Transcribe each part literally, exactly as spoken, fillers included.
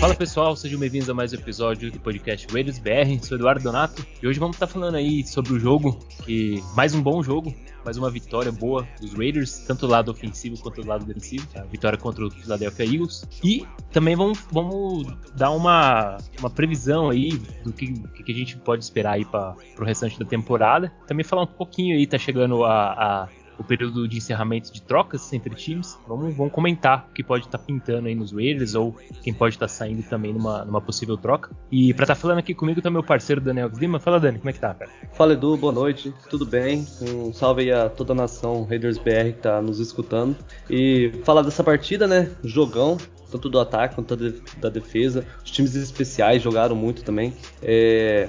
Fala pessoal, sejam bem-vindos a mais um episódio do podcast Raiders B R, sou Eduardo Donato e hoje vamos estar falando aí sobre o jogo, que mais um bom jogo, mais uma vitória boa dos Raiders, tanto do lado ofensivo quanto do lado defensivo, a vitória contra o Philadelphia Eagles, e também vamos, vamos dar uma, uma previsão aí do que, do que a gente pode esperar aí para o restante da temporada, também falar um pouquinho aí, tá chegando a... a o período de encerramento de trocas entre times, vamos, vamos comentar o que pode estar tá pintando aí nos Raiders ou quem pode estar tá saindo também numa, numa possível troca. E pra estar tá falando aqui comigo tá meu parceiro Daniel Zima. Fala, Dani, como é que tá, cara? Fala, Edu, boa noite, tudo bem? Um salve aí a toda a nação Raiders B R que tá nos escutando. E falar dessa partida, né, jogão, tanto do ataque quanto da defesa, os times especiais jogaram muito também, é...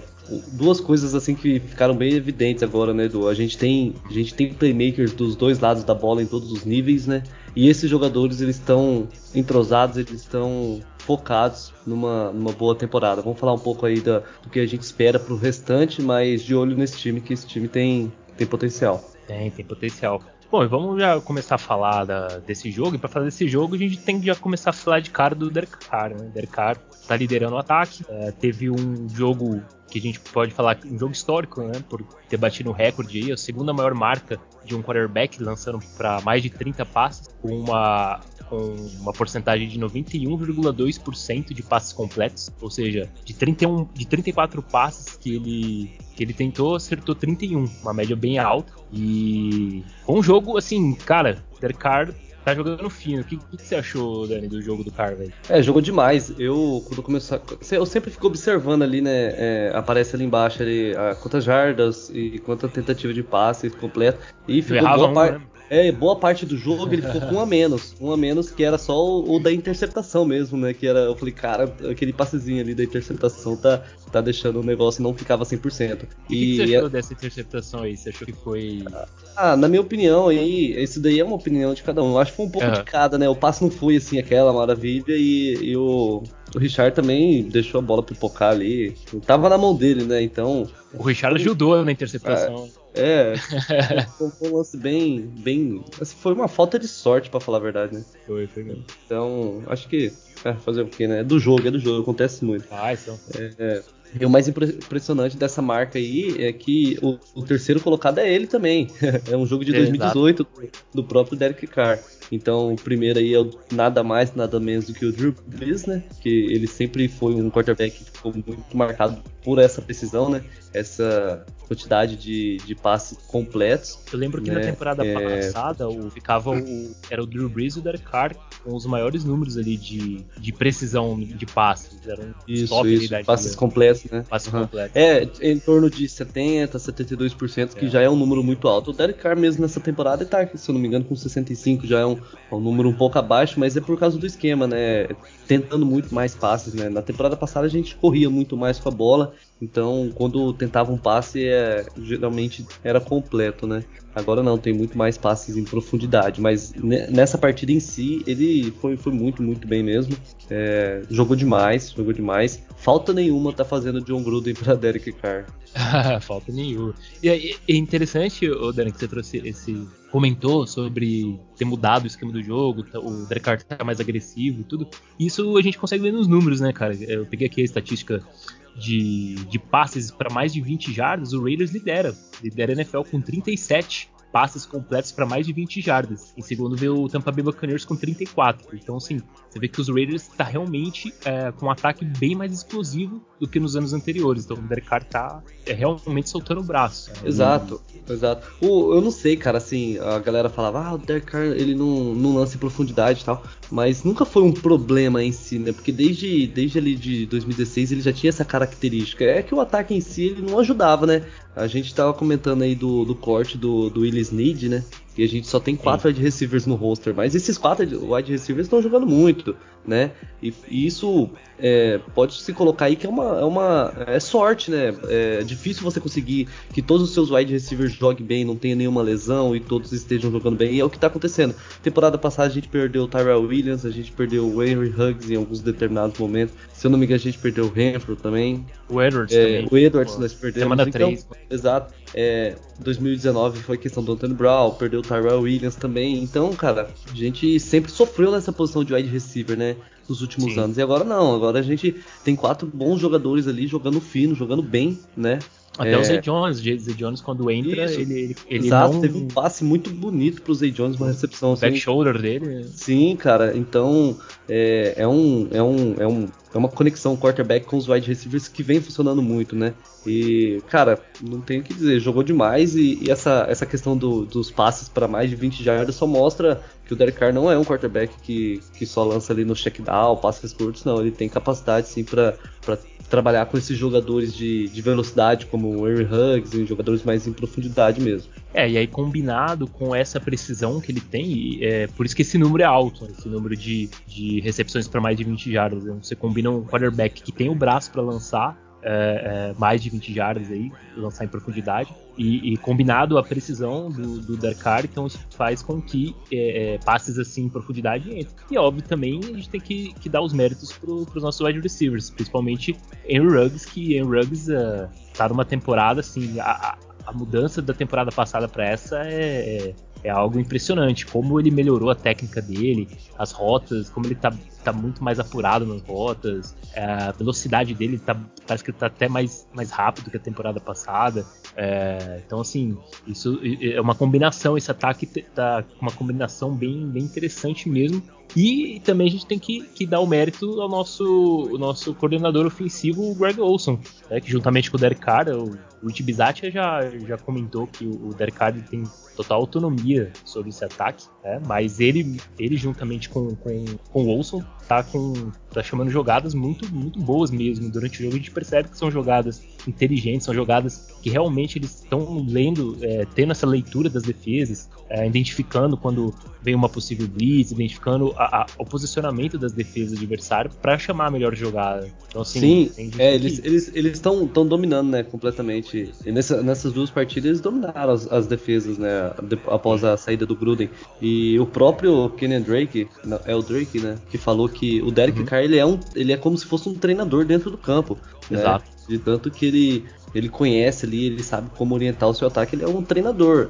Duas coisas assim que ficaram bem evidentes agora, né, Edu? A gente tem, a gente tem playmakers dos dois lados da bola em todos os níveis, né? E esses jogadores, eles estão entrosados, eles estão focados numa, numa boa temporada. Vamos falar um pouco aí da, do que a gente espera pro restante, mas de olho nesse time, que esse time tem, tem potencial. Tem, tem potencial. Bom, e vamos já começar a falar da, desse jogo, e para falar desse jogo a gente tem que já começar a falar de cara do Derek Carr, né? Derek Carr tá liderando o ataque, é, teve um jogo que a gente pode falar, um jogo histórico, né, por ter batido o recorde aí, a segunda maior marca de um quarterback lançando para mais de trinta passes, com uma, com uma porcentagem de noventa e um vírgula dois por cento de passes completos, ou seja, de, trinta e um, de trinta e quatro passes que ele, que ele tentou, acertou trinta e um, uma média bem alta, e foi um jogo assim, cara, Derek Carr tá jogando fino. O que, que você achou, Dani, do jogo do Carr, velho? É, jogou demais. Eu, quando começar, eu sempre fico observando ali, né, é, aparece ali embaixo ali, a, quantas jardas e quanta tentativa de passe completa. E ficou boa parte... Né? É, boa parte do jogo ele ficou com um a menos, um a menos que era só o, o da interceptação mesmo, né, que era, eu falei, cara, aquele passezinho ali da interceptação tá, tá deixando o negócio, não ficava cem por cento. E o que você achou é... dessa interceptação aí? Você achou que foi... Ah, na minha opinião aí, isso daí é uma opinião de cada um, eu acho que foi um pouco uhum. de cada, né, o passe não foi assim aquela maravilha e, e o... O Richard também deixou a bola pipocar ali, tava na mão dele, né, então... O Richard ajudou na interceptação. É, é foi um lance bem... bem assim, foi uma falta de sorte, pra falar a verdade, né. Foi, foi mesmo. Então, acho que... É, fazer o quê, né, é do jogo, é do jogo, acontece muito. Ah, então... É, é. E o mais impressionante dessa marca aí é que o, o terceiro colocado é ele também. É um jogo de dois mil e dezoito do próprio Derek Carr. Então o primeiro aí é o, nada mais, nada menos do que o Drew Brees, né? Que ele sempre foi um quarterback que ficou muito marcado por essa precisão, né? Essa quantidade de, de passes completos. Eu lembro que né? na temporada é... passada o, ficava o, era o Drew Brees e o Derek Carr com os maiores números ali de, de precisão de passes. Era um isso, top isso, passes completos. Né? Uhum. É, em torno de setenta, setenta e dois por cento, que é. já é um número muito alto. O Derek Carr mesmo nessa temporada tá, se eu não me engano, com sessenta e cinco por cento, já é um, um número um pouco abaixo, mas é por causa do esquema, né? Tentando muito mais passes, né? Na temporada passada a gente corria muito mais com a bola, então quando tentava um passe, é, geralmente era completo, né? Agora não, tem muito mais passes em profundidade, mas nessa partida em si, ele foi, foi muito, muito bem mesmo. É, jogou demais, jogou demais. Falta nenhuma tá fazendo Jon Gruden pra Derek Carr. Falta nenhuma. E é interessante, Dani, que você trouxe esse... comentou sobre ter mudado o esquema do jogo, o Derek Carr tá mais agressivo e tudo. Isso a gente consegue ver nos números, né, cara? Eu peguei aqui a estatística... De, de passes para mais de vinte jardas, o Raiders lidera. Lidera a N F L com trinta e sete passes completos para mais de vinte jardas. Em segundo vê o Tampa Bay Buccaneers com trinta e quatro. Então, assim, você vê que os Raiders tá realmente é, com um ataque bem mais explosivo do que nos anos anteriores. Então, o Derek Carr tá é, realmente soltando o braço. Exato, e... exato. O, eu não sei, cara, assim, a galera falava, ah, o Derek Carr, ele não, não lança em profundidade e tal, mas nunca foi um problema em si, né? Porque desde, desde ali de dois mil e dezesseis ele já tinha essa característica. É que o ataque em si, ele não ajudava, né? A gente tava comentando aí do, do corte do, do Williams Sneed, né? E a gente só tem quatro wide receivers no roster, mas esses quatro wide receivers estão jogando muito, né? E, e isso é, pode se colocar aí que é uma, é uma é sorte, né? É difícil você conseguir que todos os seus wide receivers joguem bem, não tenha nenhuma lesão e todos estejam jogando bem. E é o que está acontecendo. Temporada passada a gente perdeu o Tyrell Williams, a gente perdeu o Henry Ruggs em alguns determinados momentos. Se eu não me engano, a gente perdeu o Renfrow também. O Edwards é, também. O Edwards nós perdemos. Semana três. Então, exato. É, dois mil e dezenove foi questão do Antônio Brown, perdeu o Tyrell Williams também. Então, cara, a gente sempre sofreu nessa posição de wide receiver, né? né, nos últimos Sim. anos. E agora não, agora a gente tem quatro bons jogadores ali jogando fino, jogando bem, né? Até é... o Zay Jones, o Zay Jones quando entra, Isso. ele, ele Exato, não... teve um passe muito bonito pro Zay Jones, uma recepção assim. O back shoulder dele. Sim, cara, então é, é, um, é, um, é, um, é uma conexão quarterback com os wide receivers que vem funcionando muito, né? E, cara, não tenho o que dizer, jogou demais e, e essa, essa questão do, dos passes para mais de vinte jardas só mostra que o Derek Carr não é um quarterback que, que só lança ali no check-down, passes curtos, não, ele tem capacidade sim para... trabalhar com esses jogadores de, de velocidade como o Henry Ruggs e jogadores mais em profundidade mesmo. É, e aí combinado com essa precisão que ele tem, é, por isso que esse número é alto, né, esse número de, de recepções para mais de vinte jardas. Né? Você combina um quarterback que tem o braço para lançar é, é, mais de vinte jardas, aí, lançar em profundidade, e, e combinado a precisão do, do Derek Carr, então isso faz com que é, é, passes assim em profundidade entrem. E óbvio também a gente tem que, que dar os méritos para os nossos wide receivers, principalmente Henry Ruggs, que Henry Ruggs uh, tá numa temporada assim, a, a mudança da temporada passada para essa é, é, é algo impressionante, como ele melhorou a técnica dele, as rotas, como ele tá, tá muito mais apurado nas rotas, a velocidade dele tá, parece que ele tá até mais, mais rápido que a temporada passada. É, então assim, isso é uma combinação, esse ataque tá uma combinação bem, bem interessante mesmo. E também a gente tem que, que dar o mérito ao nosso, ao nosso coordenador ofensivo, o Greg Olson, né, que juntamente com o Derek Carr, o Rich Bisaccia já, já comentou que o Derek Carr tem total autonomia sobre esse ataque, né, mas ele, ele juntamente com, com, com o Olson tá, com, tá chamando jogadas muito, muito boas mesmo. Durante o jogo a gente percebe que são jogadas inteligentes, são jogadas que realmente eles estão lendo, é, tendo essa leitura das defesas, é, identificando quando vem uma possível blitz, identificando A, a, o posicionamento das defesas adversárias para chamar a melhor jogada. Então, assim, sim, é, eles estão eles, eles dominando, né, completamente. E nessa, nessas duas partidas eles dominaram as, as defesas, né, de, após a saída do Gruden. E o próprio Kenyan Drake, não, é o Drake, né, que falou que o Derek uhum. Carr ele é, um, ele é como se fosse um treinador dentro do campo. Exato. Né? De tanto que ele, ele conhece ali, ele sabe como orientar o seu ataque, ele é um treinador.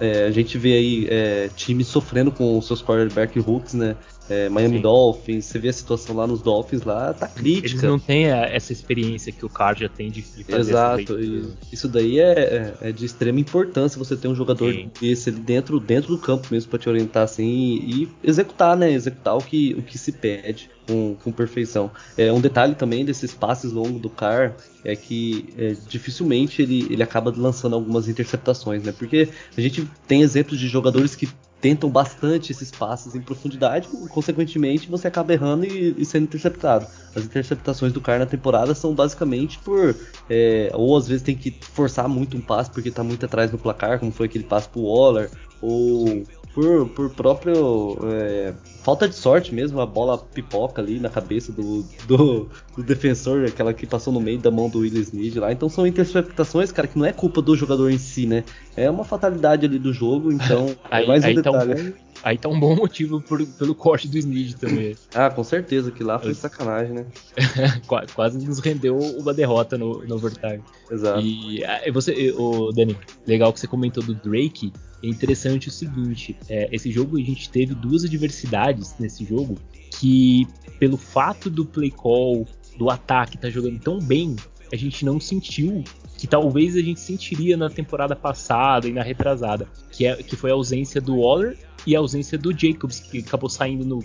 É, a gente vê aí é, times sofrendo com os seus quarterback hooks, né? É, Miami Sim. Dolphins, você vê a situação lá nos Dolphins, lá tá crítica. Eles não têm a, essa experiência que o Carr já tem de, de fazer. Exato, isso daí é, é de extrema importância você ter um jogador Sim. desse dentro, dentro do campo mesmo para te orientar assim e, e executar, né? Executar o que, o que se pede com, com perfeição. É, um detalhe também desses passes longos do Carr é que é, dificilmente ele, ele acaba lançando algumas interceptações, né? Porque a gente tem exemplos de jogadores que tentam bastante esses passes em profundidade, consequentemente você acaba errando e, e sendo interceptado. As interceptações do Carr na temporada são basicamente por... É, ou às vezes tem que forçar muito um passe porque está muito atrás no placar, como foi aquele passe pro Waller, ou por, por próprio... É, falta de sorte mesmo, a bola pipoca ali na cabeça do, do, do defensor, aquela que passou no meio da mão do Williams Sneed lá. Então são interceptações, cara, que não é culpa do jogador em si, né? É uma fatalidade ali do jogo, então aí, é mais um detalhe. Tá um bom, aí tá um bom motivo por, pelo corte do Sneed também. Ah, com certeza, que lá foi sacanagem, né? quase, quase nos rendeu uma derrota no, no overtime. Exato. E você, ô, Dani, legal que você comentou do Drake, é interessante o seguinte, é, esse jogo a gente teve duas adversidades nesse jogo, que pelo fato do play call, do ataque tá jogando tão bem, a gente não sentiu, que talvez a gente sentiria na temporada passada e na retrasada, que, é, que foi a ausência do Waller e a ausência do Jacobs, que acabou saindo no,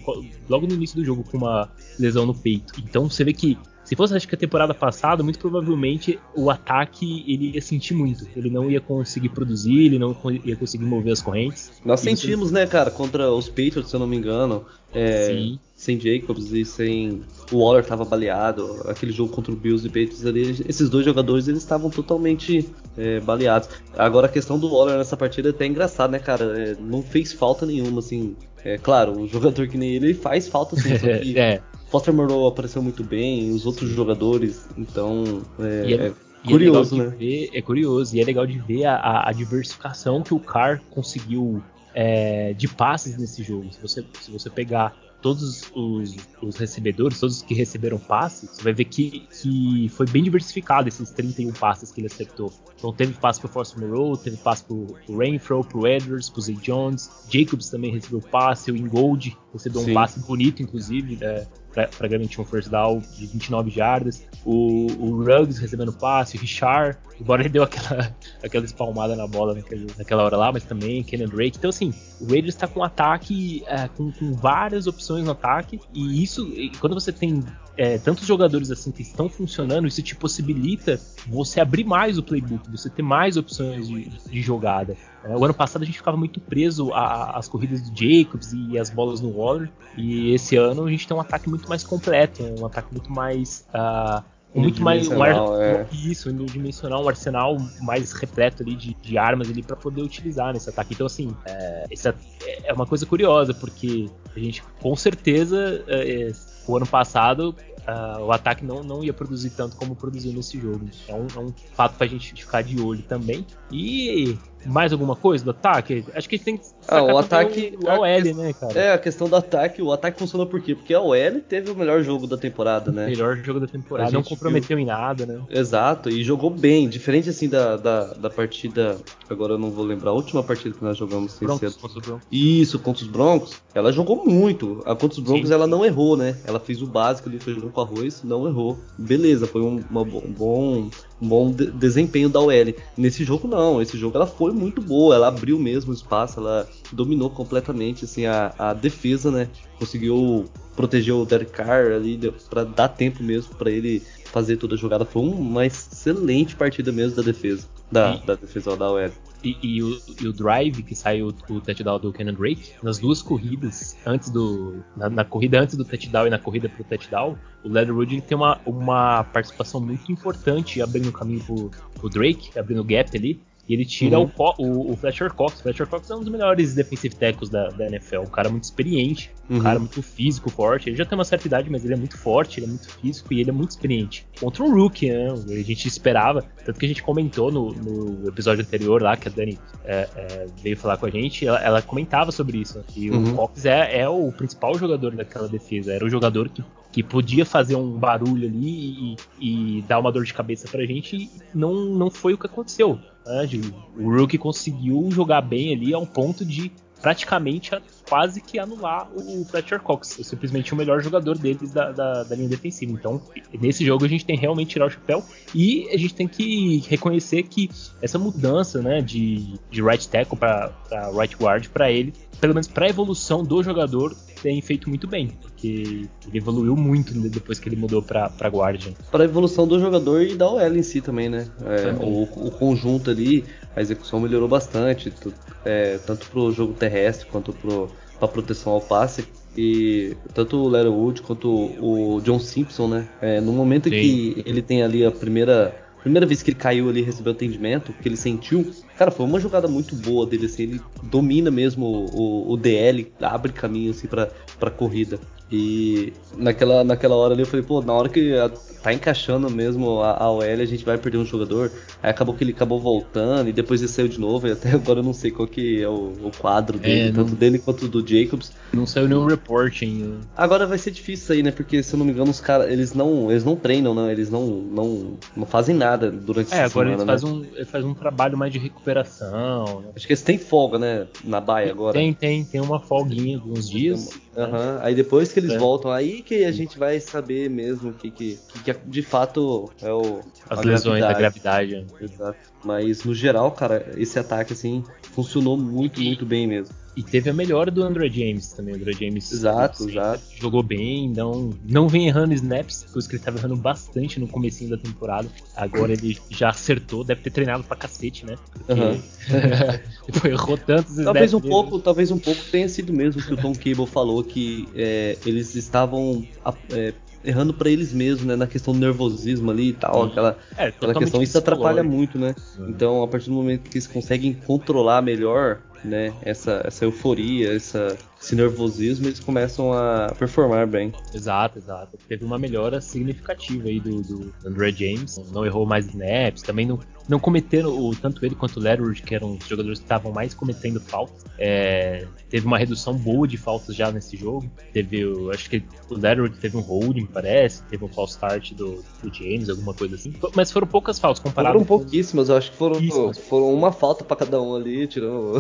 logo no início do jogo com uma lesão no peito. Então você vê que se fosse, acho que a temporada passada, muito provavelmente o ataque ele ia sentir muito. Ele não ia conseguir produzir, ele não ia conseguir mover as correntes. Nós e sentimos, isso... né, cara, contra os Patriots, se eu não me engano. É, Sim. Sem Jacobs e sem... O Waller tava baleado. Aquele jogo contra o Bills e Patriots ali, esses dois jogadores, eles estavam totalmente é, baleados. Agora, a questão do Waller nessa partida é até engraçada, né, cara? É, não fez falta nenhuma, assim... É claro, um jogador que nem ele, ele faz falta, assim, só que... é. Foster Moreau apareceu muito bem, os outros jogadores, então é, é, é curioso, é né? Ver, é curioso, e é legal de ver a, a, a diversificação que o Carr conseguiu é, de passes nesse jogo. Se você, se você pegar todos os, os recebedores, todos que receberam passes, você vai ver que, que foi bem diversificado esses trinta e um passes que ele acertou. Então teve passe pro Force Moreau, teve passe pro, pro Renfrow, pro Edwards, pro Zay Jones, Jacobs também recebeu passe, o Ingold recebeu um Sim. passe bonito, inclusive, né, pra, pra garantir um first down de vinte e nove jardas, o, o Ruggs recebendo passe, o Richard, embora ele deu aquela, aquela espalmada na bola naquela, naquela hora lá, mas também Kenyan Drake. Então assim, o Raiders tá com um ataque é, com, com várias opções no ataque, e isso, e quando você tem é, tantos jogadores assim que estão funcionando, isso te possibilita você abrir mais o playbook, você ter mais opções de, de jogada. É, o ano passado a gente ficava muito preso às corridas do Jacobs e às bolas no Waller, e esse ano a gente tem um ataque muito mais completo, né? Um ataque muito mais... Uh, muito mais um ar... é. Isso, unidimensional, um arsenal mais repleto ali de, de armas ali para poder utilizar nesse ataque. Então assim, é, essa é uma coisa curiosa, porque a gente com certeza é, o ano passado Uh, o ataque não, não ia produzir tanto como produziu nesse jogo. É um, é um fato pra gente ficar de olho também. E mais alguma coisa do ataque? Acho que a gente tem que sacar ah, o ataque, o, a OL, que... né, cara? É, a questão do ataque. O ataque funcionou por quê? Porque a O L teve o melhor jogo da temporada, né? O melhor jogo da temporada. Não comprometeu viu... em nada, né? Exato, e jogou bem. Diferente, assim, da, da, da partida... Agora eu não vou lembrar a última partida que nós jogamos. Sem Broncos, ser... contra os Broncos. Isso, contra os Broncos. Ela jogou muito. A contra os Broncos, Sim. ela não errou, né? Ela fez o básico ali, fez o com arroz, não errou. Beleza, foi um, uma, um bom, um bom de- desempenho da O L. Nesse jogo não, esse jogo ela foi muito boa, ela abriu mesmo o espaço, ela dominou completamente assim, a, a defesa, né? Conseguiu proteger o Derek Carr ali para dar tempo mesmo para ele fazer toda a jogada. Foi uma excelente partida mesmo da defesa, da, e, da defesa da O L. E, e, o, e o drive que saiu o touchdown do Kenyan Drake, nas duas corridas, antes do na, na corrida antes do touchdown e na corrida pro touchdown, o Leatherwood tem uma, uma participação muito importante abrindo o caminho pro, pro Drake, abrindo o gap ali. E ele tira uhum. o, Co- o, o Fletcher Cox. O Fletcher Cox é um dos melhores defensive tackles da, da N F L. Um cara muito experiente, um uhum. cara muito físico, forte. Ele já tem uma certa idade, mas ele é muito forte, ele é muito físico e ele é muito experiente. Contra um rookie, né? A gente esperava. Tanto que a gente comentou no, no episódio anterior lá, que a Dani é, é, veio falar com a gente, ela, ela comentava sobre isso. Que uhum. o Cox é, é o principal jogador daquela defesa. Era o jogador que... que podia fazer um barulho ali e, e dar uma dor de cabeça pra gente, e não, não foi o que aconteceu. Né? O Rookie conseguiu jogar bem ali a um ponto de praticamente quase que anular o Fletcher Cox. É simplesmente o melhor jogador deles da, da, da linha defensiva. Então, nesse jogo a gente tem que realmente tirar o chapéu, e a gente tem que reconhecer que essa mudança, né, de, de right tackle pra, pra right guard, pra ele, pelo menos pra evolução do jogador, tem feito muito bem, porque ele evoluiu muito depois que ele mudou pra, pra guarda. Para a evolução do jogador e da O L em si também, né? É, o, o conjunto ali, a execução melhorou bastante, t- é, tanto pro jogo terrestre quanto pro, pra proteção ao passe. E tanto o Leatherwood quanto o, o John Simpson, né? É, no momento Sim. que ele tem ali a primeira... Primeira vez que ele caiu ali, recebeu atendimento, que ele sentiu, cara, foi uma jogada muito boa dele, assim, ele domina mesmo o, o, o D L, abre caminho, assim, pra, pra corrida. E naquela, naquela hora ali eu falei, pô, na hora que a, tá encaixando mesmo a, a O L, a gente vai perder um jogador. Aí acabou que ele acabou voltando e depois ele saiu de novo, e até agora eu não sei qual que é o, o quadro dele, é, tanto não, dele quanto do Jacobs. Não saiu nenhum reporting. Agora vai ser difícil sair, né, porque se eu não me engano os caras, eles não, eles não treinam, né, eles não, não, não fazem nada durante é, essa semana. É, agora eles, né? fazem um, eles fazem um trabalho mais de recuperação. Né? Acho que eles têm folga, né, na baia agora. Tem, tem, tem uma folguinha de uns dias. Aham, uhum. Aí depois que eles é. voltam, aí que a gente vai saber mesmo o que, que, que de fato é o... As lesões da gravidade. Exato. Mas no geral, cara, esse ataque assim funcionou muito, e, muito bem mesmo. E teve a melhora do André James também. O André James exato, assim, exato. jogou bem, não, não vem errando snaps, coisa que ele estava errando bastante no comecinho da temporada. Agora ele já acertou, deve ter treinado pra cacete, né? Uhum. Ele errou tantos talvez snaps. Um pouco, talvez um pouco tenha sido mesmo que o Tom Cable falou, que é, eles estavam... É, errando pra eles mesmos, né, na questão do nervosismo ali e tal, uhum. aquela, é, aquela questão, isso atrapalha muito, né, uhum. então a partir do momento que eles conseguem controlar melhor, né, essa, essa euforia, essa, esse nervosismo, eles começam a performar bem. Exato, exato. Teve uma melhora significativa aí do, do André James, não errou mais snaps, também não, não cometeram, o, tanto ele quanto o Leatherwood, que eram os jogadores que estavam mais cometendo faltas. É, teve uma redução boa de faltas já nesse jogo. Teve, o, acho que o Leatherwood teve um holding, parece, teve um false start do, do James, alguma coisa assim. Mas foram poucas faltas comparadas. Foram pouquíssimas, eu acho que foram, foram uma falta pra cada um ali, tirou.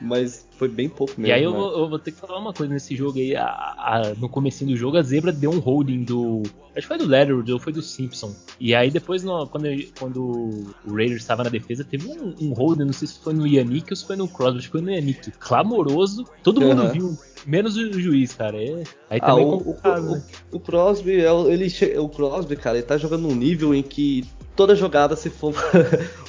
Mas foi bem pouco mesmo. E aí eu, né? vou, eu vou ter que falar uma coisa nesse jogo aí. A, a, no comecinho do jogo, a zebra deu um holding do... Acho que foi do Leatherwood ou foi do Simpson. E aí depois, no, quando, quando o Raiders estava na defesa, teve um, um holding, não sei se foi no Yannick ou se foi no Crosby, acho que foi no Yannick. Clamoroso, todo uhum. mundo viu, menos o juiz, cara. É, aí ah, também o, o, o, o Crosby, ele, o Crosby, cara, ele tá jogando num nível em que toda jogada, se for,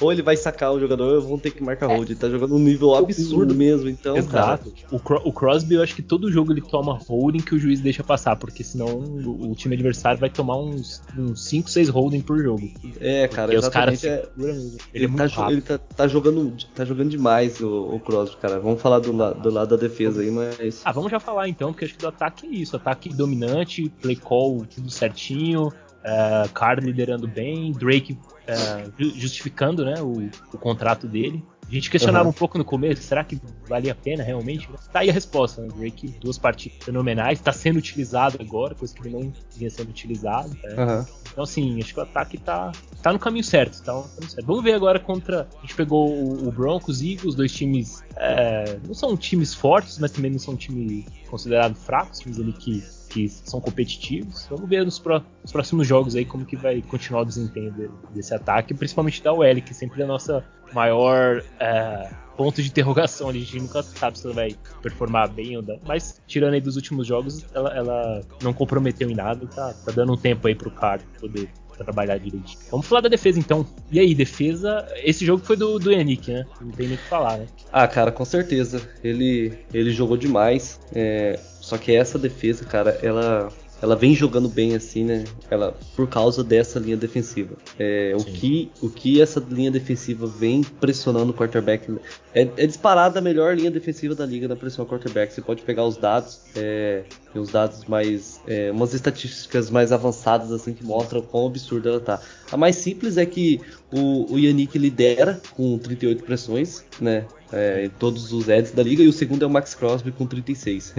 ou ele vai sacar o jogador, ou vão ter que marcar hold. Ele tá jogando um nível absurdo mesmo, então... Exato. O, Cro- o Crosby, eu acho que todo jogo ele toma holding que o juiz deixa passar, porque senão o, o time adversário vai tomar uns cinco, seis holding por jogo. É, cara, porque exatamente. Os caras, é, ele, ele é muito tá, rápido. Ele tá, tá, jogando, tá jogando demais o, o Crosby, cara. Vamos falar do, la- do lado da defesa aí, mas... Ah, vamos já falar então, porque acho que do ataque é isso. Ataque dominante, play call tudo certinho... Uh, Carr liderando bem, Drake uh, justificando, né, o, o contrato dele. A gente questionava uhum. um pouco no começo, será que valia a pena realmente? Tá aí a resposta, né? Drake, duas partidas fenomenais, tá sendo utilizado agora, coisa que ele não vinha sendo utilizado. Né? Uhum. Então, assim, acho que o ataque tá, tá no caminho certo, tá no caminho certo. Vamos ver agora contra... A gente pegou o, o Broncos e Eagles, dois times... É, não são times fortes, mas também não são times considerados fracos, times ali que... que são competitivos. Vamos ver nos, pró- nos próximos jogos aí como que vai continuar o desempenho de- desse ataque, principalmente da O L, que sempre é a nossa maior é, ponto de interrogação. A gente nunca sabe se ela vai performar bem ou não, mas tirando aí dos últimos jogos, ela, ela não comprometeu em nada, tá, tá dando um tempo aí pro cara poder trabalhar direitinho. Vamos falar da defesa então. E aí, defesa, esse jogo foi do, do Yannick, né? Não tem nem o que falar, né? Ah, cara, com certeza. Ele, ele jogou demais, é... Só que essa defesa, cara, ela, ela vem jogando bem assim, né? Ela, por causa dessa linha defensiva. É, o, que, o que essa linha defensiva vem pressionando o quarterback... É, é disparada a melhor linha defensiva da liga na pressão ao quarterback. Você pode pegar os dados, é, tem os dados mais... É, umas estatísticas mais avançadas, assim, que mostram quão absurda ela tá. A mais simples é que o, o Yannick lidera com trinta e oito pressões, né? É, todos os Eds da liga, e o segundo é o Maxx Crosby com trinta e seis.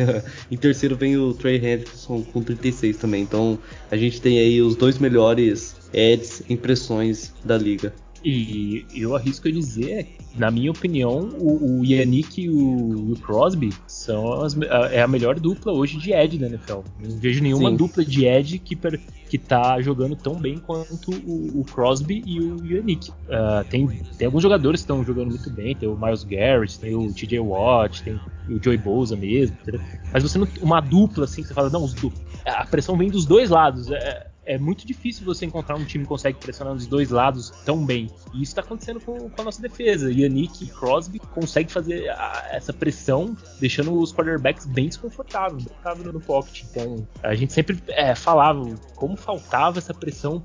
Em terceiro vem o Trey Hendrickson com trinta e seis também. Então a gente tem aí os dois melhores Eds em pressões da liga. E eu arrisco a dizer, na minha opinião, o, o Yannick e o, o Crosby são as, a, é a melhor dupla hoje de Ed da N F L. Não vejo nenhuma Sim. dupla de Ed que, que tá jogando tão bem quanto o, o Crosby e o Yannick. Uh, tem, tem alguns jogadores que estão jogando muito bem, tem o Myles Garrett, tem o T J Watt, tem o Joey Bosa mesmo, entendeu? Mas você não, uma dupla assim, que você fala, não, os, a pressão vem dos dois lados, é... É muito difícil você encontrar um time que consegue pressionar dos dois lados tão bem. E isso está acontecendo com, com a nossa defesa. Yannick e Crosby conseguem fazer a, essa pressão, deixando os quarterbacks bem desconfortáveis, desconfortáveis no pocket. Então, a gente sempre é, falava como faltava essa pressão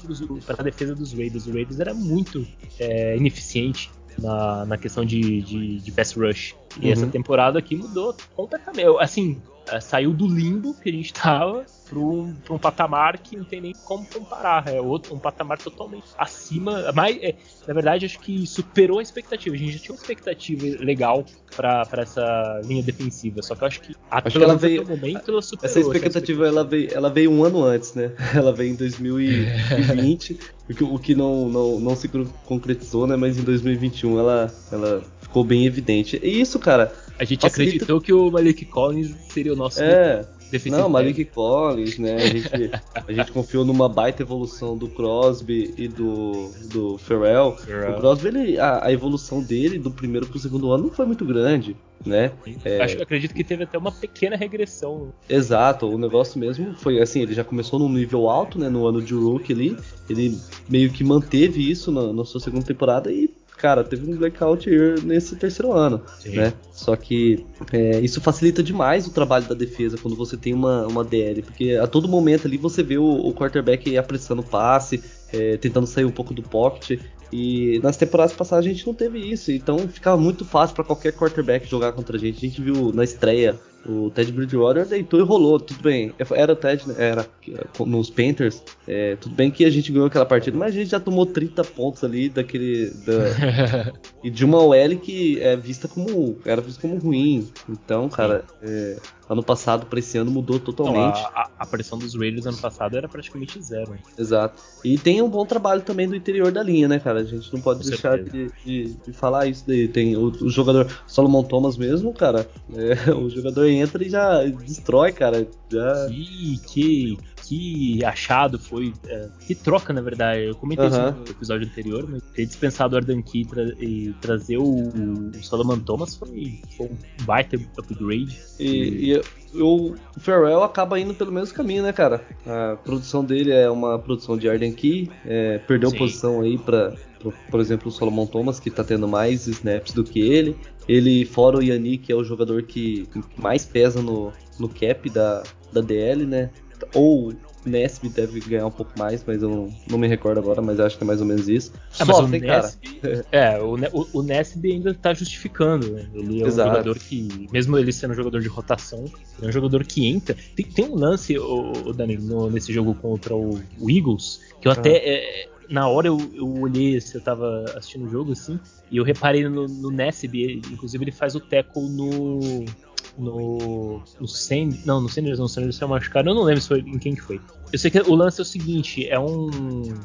para a defesa dos Raiders. O Raiders era muito é, ineficiente na, na questão de, de, de pass rush. E uhum. essa temporada aqui mudou completamente. Assim, saiu do limbo que a gente estava... Para um, um patamar que não tem nem como comparar. É outro, um patamar totalmente acima. Mas, é, na verdade, acho que superou a expectativa. A gente já tinha uma expectativa legal para essa linha defensiva. Só que eu acho que até o momento ela superou. Essa expectativa, essa expectativa. Ela, veio, ela veio um ano antes, né? Ela veio em dois mil e vinte, o que, o que não, não, não se concretizou, né? Mas em dois mil e vinte e um ela, ela ficou bem evidente. E isso, cara. A gente facilita... acreditou que o Malik Collins seria o nosso. É. Não, Malik Collins, né? A gente, a gente confiou numa baita evolução do Crosby e do, do Ferrell. Ferrell. O Crosby, ele, a, a evolução dele do primeiro pro segundo ano não foi muito grande, né? É... Acho, acredito que teve até uma pequena regressão. Exato, o negócio mesmo foi assim, ele já começou num nível alto, né? No ano de rookie ali, ele meio que manteve isso na, na sua segunda temporada e... Cara, teve um blackout nesse terceiro ano, Sim. né? Só que é, isso facilita demais o trabalho da defesa quando você tem uma, uma D L, porque a todo momento ali você vê o, o quarterback apressando o passe, é, tentando sair um pouco do pocket, e nas temporadas passadas a gente não teve isso, então ficava muito fácil para qualquer quarterback jogar contra a gente. A gente viu na estreia O Ted Bridgewater deitou e rolou, tudo bem. Era o Ted, era nos Panthers, é, tudo bem que a gente ganhou aquela partida, mas a gente já tomou trinta pontos ali daquele. Da, e de uma O L que é vista como. Era vista como ruim. Então, cara, é, ano passado pra esse ano mudou totalmente. Então, a, a, a pressão dos Raiders ano passado era praticamente zero, hein? Exato. E tem um bom trabalho também do interior da linha, né, cara? A gente não pode Com deixar de, de, de falar isso daí. Tem o, o jogador Solomon Thomas mesmo, cara. É, o jogador entra e já destrói, cara. Já... Que, que, que achado foi. É, que troca, na verdade. Eu comentei uh-huh. isso no episódio anterior, mas ter dispensado o Arden Key tra- e trazer o, o Solomon Thomas foi, foi um baita upgrade. E, e... e eu... O Ferrell acaba indo pelo mesmo caminho, né, cara? A produção dele é uma produção de Arden Key, é, perdeu Sim. posição aí pra, pra, por exemplo, o Solomon Thomas, que tá tendo mais snaps do que ele. Ele, fora o Yannick, é o jogador que mais pesa no, no cap da, da D L, né? Ou... Nesb deve ganhar um pouco mais, mas eu não, não me recordo agora, mas acho que é mais ou menos isso. É, sofre, cara. É, o, o, o Nesb ainda tá justificando, né? Ele é um Exato. Jogador que, mesmo ele sendo um jogador de rotação, é um jogador que entra. Tem, tem um lance, o, o Danilo, no, nesse jogo contra o, o Eagles, que eu ah. até... É, na hora eu, eu olhei se eu tava assistindo o jogo, assim, e eu reparei no, no Nesb, inclusive ele faz o tackle no... No, no Sanders, não, no Sanders não, o Sanders saiu machucado, eu não lembro se foi, em quem que foi. Eu sei que o lance é o seguinte, é um,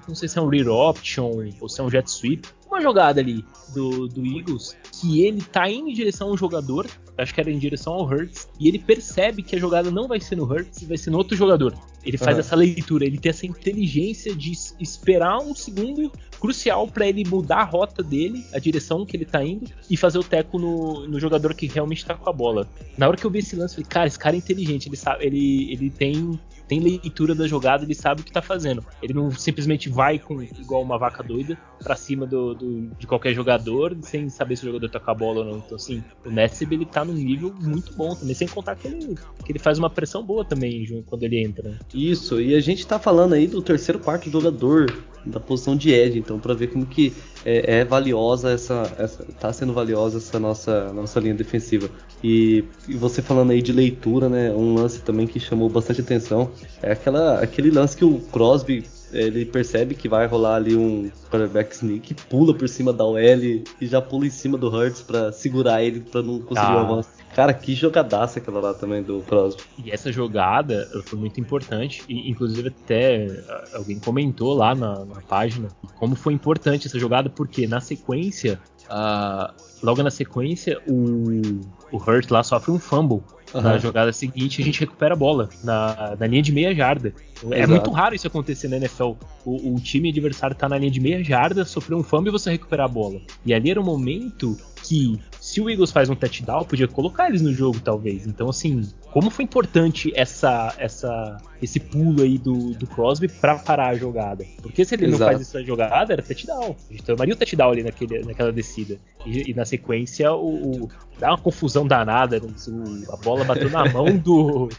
não sei se é um read option ou se é um jet sweep, uma jogada ali do, do Eagles, que ele tá indo em direção ao jogador, acho que era em direção ao Hurts, e ele percebe que a jogada não vai ser no Hurts, vai ser no outro jogador. Ele faz uhum. essa leitura, ele tem essa inteligência de esperar um segundo crucial pra ele mudar a rota dele, a direção que ele tá indo, e fazer o teco no, no jogador que realmente tá com a bola. Na hora que eu vi esse lance, eu falei, cara, esse cara é inteligente, ele sabe, ele, ele tem, tem leitura da jogada, ele sabe o que tá fazendo. Ele não simplesmente vai com, igual uma vaca doida pra cima do, do, de qualquer jogador, sem saber se o jogador tá com a bola ou não. Então, assim, o Nesb, ele tá num nível muito bom também, sem contar que ele, que ele faz uma pressão boa também quando ele entra, né? Isso, e a gente tá falando aí do terceiro, quarto jogador da posição de edge, então pra ver como que é, é valiosa essa, essa, tá sendo valiosa essa nossa, nossa linha defensiva. E, e você falando aí de leitura, né, um lance também que chamou bastante atenção é aquela, aquele lance que o Crosby, ele percebe que vai rolar ali um quarterback sneak, pula por cima da O L e já pula em cima do Hurts pra segurar ele, pra não conseguir o ah. avanço. Cara, que jogadaça aquela lá também do Crosby. E essa jogada foi muito importante, e inclusive até alguém comentou lá na, na página como foi importante essa jogada, porque na sequência, uh, logo na sequência, o, o Hurts lá sofre um fumble. Uhum. Na jogada seguinte a gente recupera a bola na, na linha de meia jarda. É Exato. Muito raro isso acontecer na N F L. O, o time adversário tá na linha de meia jarda, sofreu um fumble e você recuperar a bola. E ali era um momento que, se o Eagles faz um touchdown, podia colocar eles no jogo, talvez. Então, assim, como foi importante essa, essa, esse pulo aí do, do Crosby pra parar a jogada. Porque se ele Exato. Não faz essa jogada, era touchdown. A gente tomaria o touchdown ali naquele, naquela descida. E, e na sequência, o, o, dá uma confusão danada. O, a bola bateu na mão do...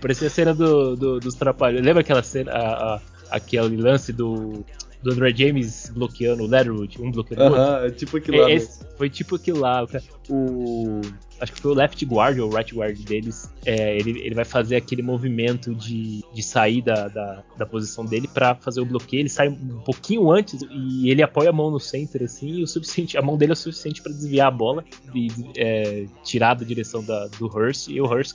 Parecia a cena do, do, dos Trapalhões. Lembra aquela cena, a, a, aquele lance do... do André James bloqueando o Leatherwood, um bloqueando uh-huh, o outro. É tipo aquilo lá. É, esse, foi tipo aquilo lá. O, acho que foi o left guard ou o right guard deles. É, ele, ele vai fazer aquele movimento de, de sair da, da, da posição dele pra fazer o bloqueio. Ele sai um pouquinho antes e ele apoia a mão no center, assim, e o suficiente, a mão dele é o suficiente pra desviar a bola e é, tirar da direção da, do Hurst. E o Hurst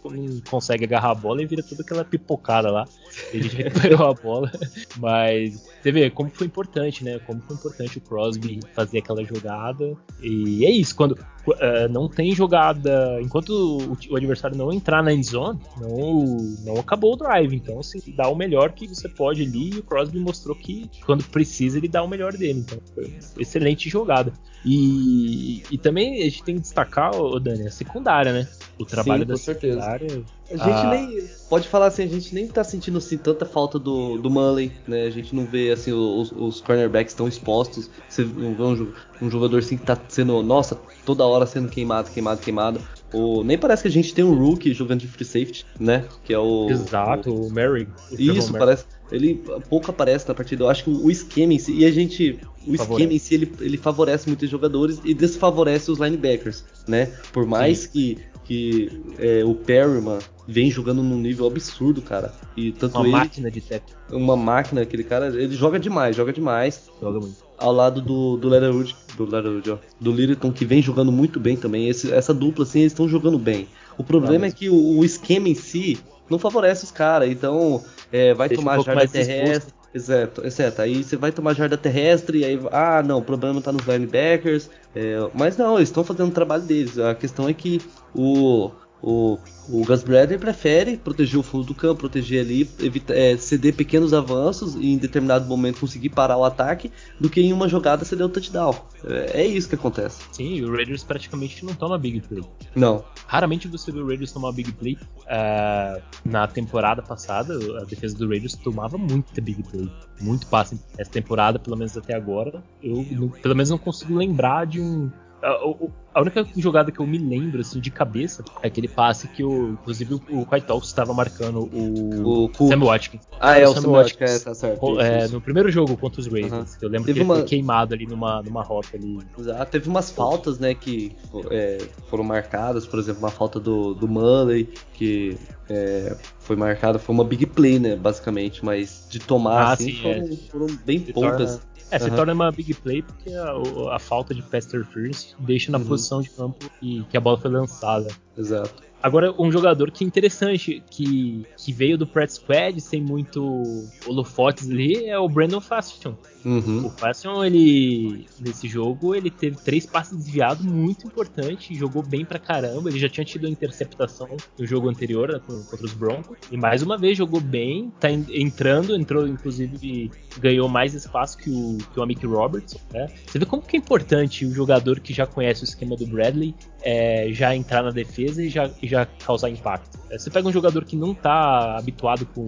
consegue agarrar a bola e vira toda aquela pipocada lá. Ele já recuperou a bola. Mas você vê como foi importante. Importante, né? Como foi importante o Crosby fazer aquela jogada. E é isso, quando uh, não tem jogada, enquanto o, o adversário não entrar na endzone, não, não acabou o drive. Então, assim, dá o melhor que você pode ali. E o Crosby mostrou que quando precisa ele dá o melhor dele. Então, foi uma excelente jogada. E, e também a gente tem que destacar, oh, Dani, a secundária, né? O trabalho Sim, da secundária. Certeza. A gente ah. nem, pode falar assim, a gente nem tá sentindo assim, tanta falta do, do Mullen, né? A gente não vê assim, os, os cornerbacks tão expostos. Você não vê um, um jogador assim que tá sendo, nossa, toda hora sendo queimado, queimado, queimado. Ou, nem parece que a gente tem um rookie jogando de free safety, né? Que é o... Exato, o, o Merrick. Isso, parece... Ele pouco aparece na partida. Eu acho que o esquema em si, e a gente, o favorece. esquema em si, ele, ele favorece muitos jogadores e desfavorece os linebackers, né? Por mais Sim. que, que é, o Perryman vem jogando num nível absurdo, cara. E tanto uma ele, máquina de teco. Uma máquina, aquele cara, ele joga demais, joga demais. Joga muito. Ao lado do, do Leatherwood, do Leatherwood, ó, do Littleton, que vem jogando muito bem também. Esse, essa dupla, assim, eles estão jogando bem. O problema ah, é que o, o esquema em si não favorece os caras, então é, vai Deixa tomar um jarda terrestre, exato, exato, aí você vai tomar jarda terrestre, e aí, ah não, o problema tá nos linebackers, é, mas não, eles estão fazendo o trabalho deles. A questão é que o, o, o Gus Bradley prefere proteger o fundo do campo, proteger ali, evita, é, ceder pequenos avanços e em determinado momento conseguir parar o ataque, do que em uma jogada ceder o touchdown, é, é isso que acontece. Sim, o Raiders praticamente não toma big play. Não. Raramente você vê o Raiders tomar big play. Uh, na temporada passada, a defesa do Raiders tomava muita big play, muito passe. Essa temporada, pelo menos até agora, eu não, pelo menos não consigo lembrar de um... Uh, a única jogada que eu me lembro, assim, de cabeça, é aquele passe que, o, inclusive, o Kaitox estava marcando o, o Sam Watkins. Ah, é, o Sam Watkins, é, tá certo. É, no primeiro jogo contra os Ravens, uh-huh. eu lembro teve que uma... ele foi queimado ali numa, numa rota ali. Ah, teve umas faltas, né, que é, foram marcadas, por exemplo, uma falta do, do Mullen, que é, foi marcada, foi uma big play, né, basicamente, mas de tomar, ah, assim, sim, foram, é. foram bem poucas. É, uhum. se torna uma big play porque a, a falta de pass interference deixa na uhum. posição de campo e que a bola foi lançada. Exato. Agora, um jogador que é interessante, que, que veio do Pratt Squad sem muito holofotes ali, é o Brandon Fastion. Uhum. O Fastion, ele, nesse jogo, ele teve três passes desviados muito importantes, jogou bem pra caramba, ele já tinha tido a interceptação no jogo anterior, né, contra os Broncos, e mais uma vez jogou bem, tá entrando, entrou inclusive, ganhou mais espaço que o, que o Amik Robertson, né? Você vê como que é importante o jogador que já conhece o esquema do Bradley, é, já entrar na defesa e já já causar impacto. Você pega um jogador que não tá habituado com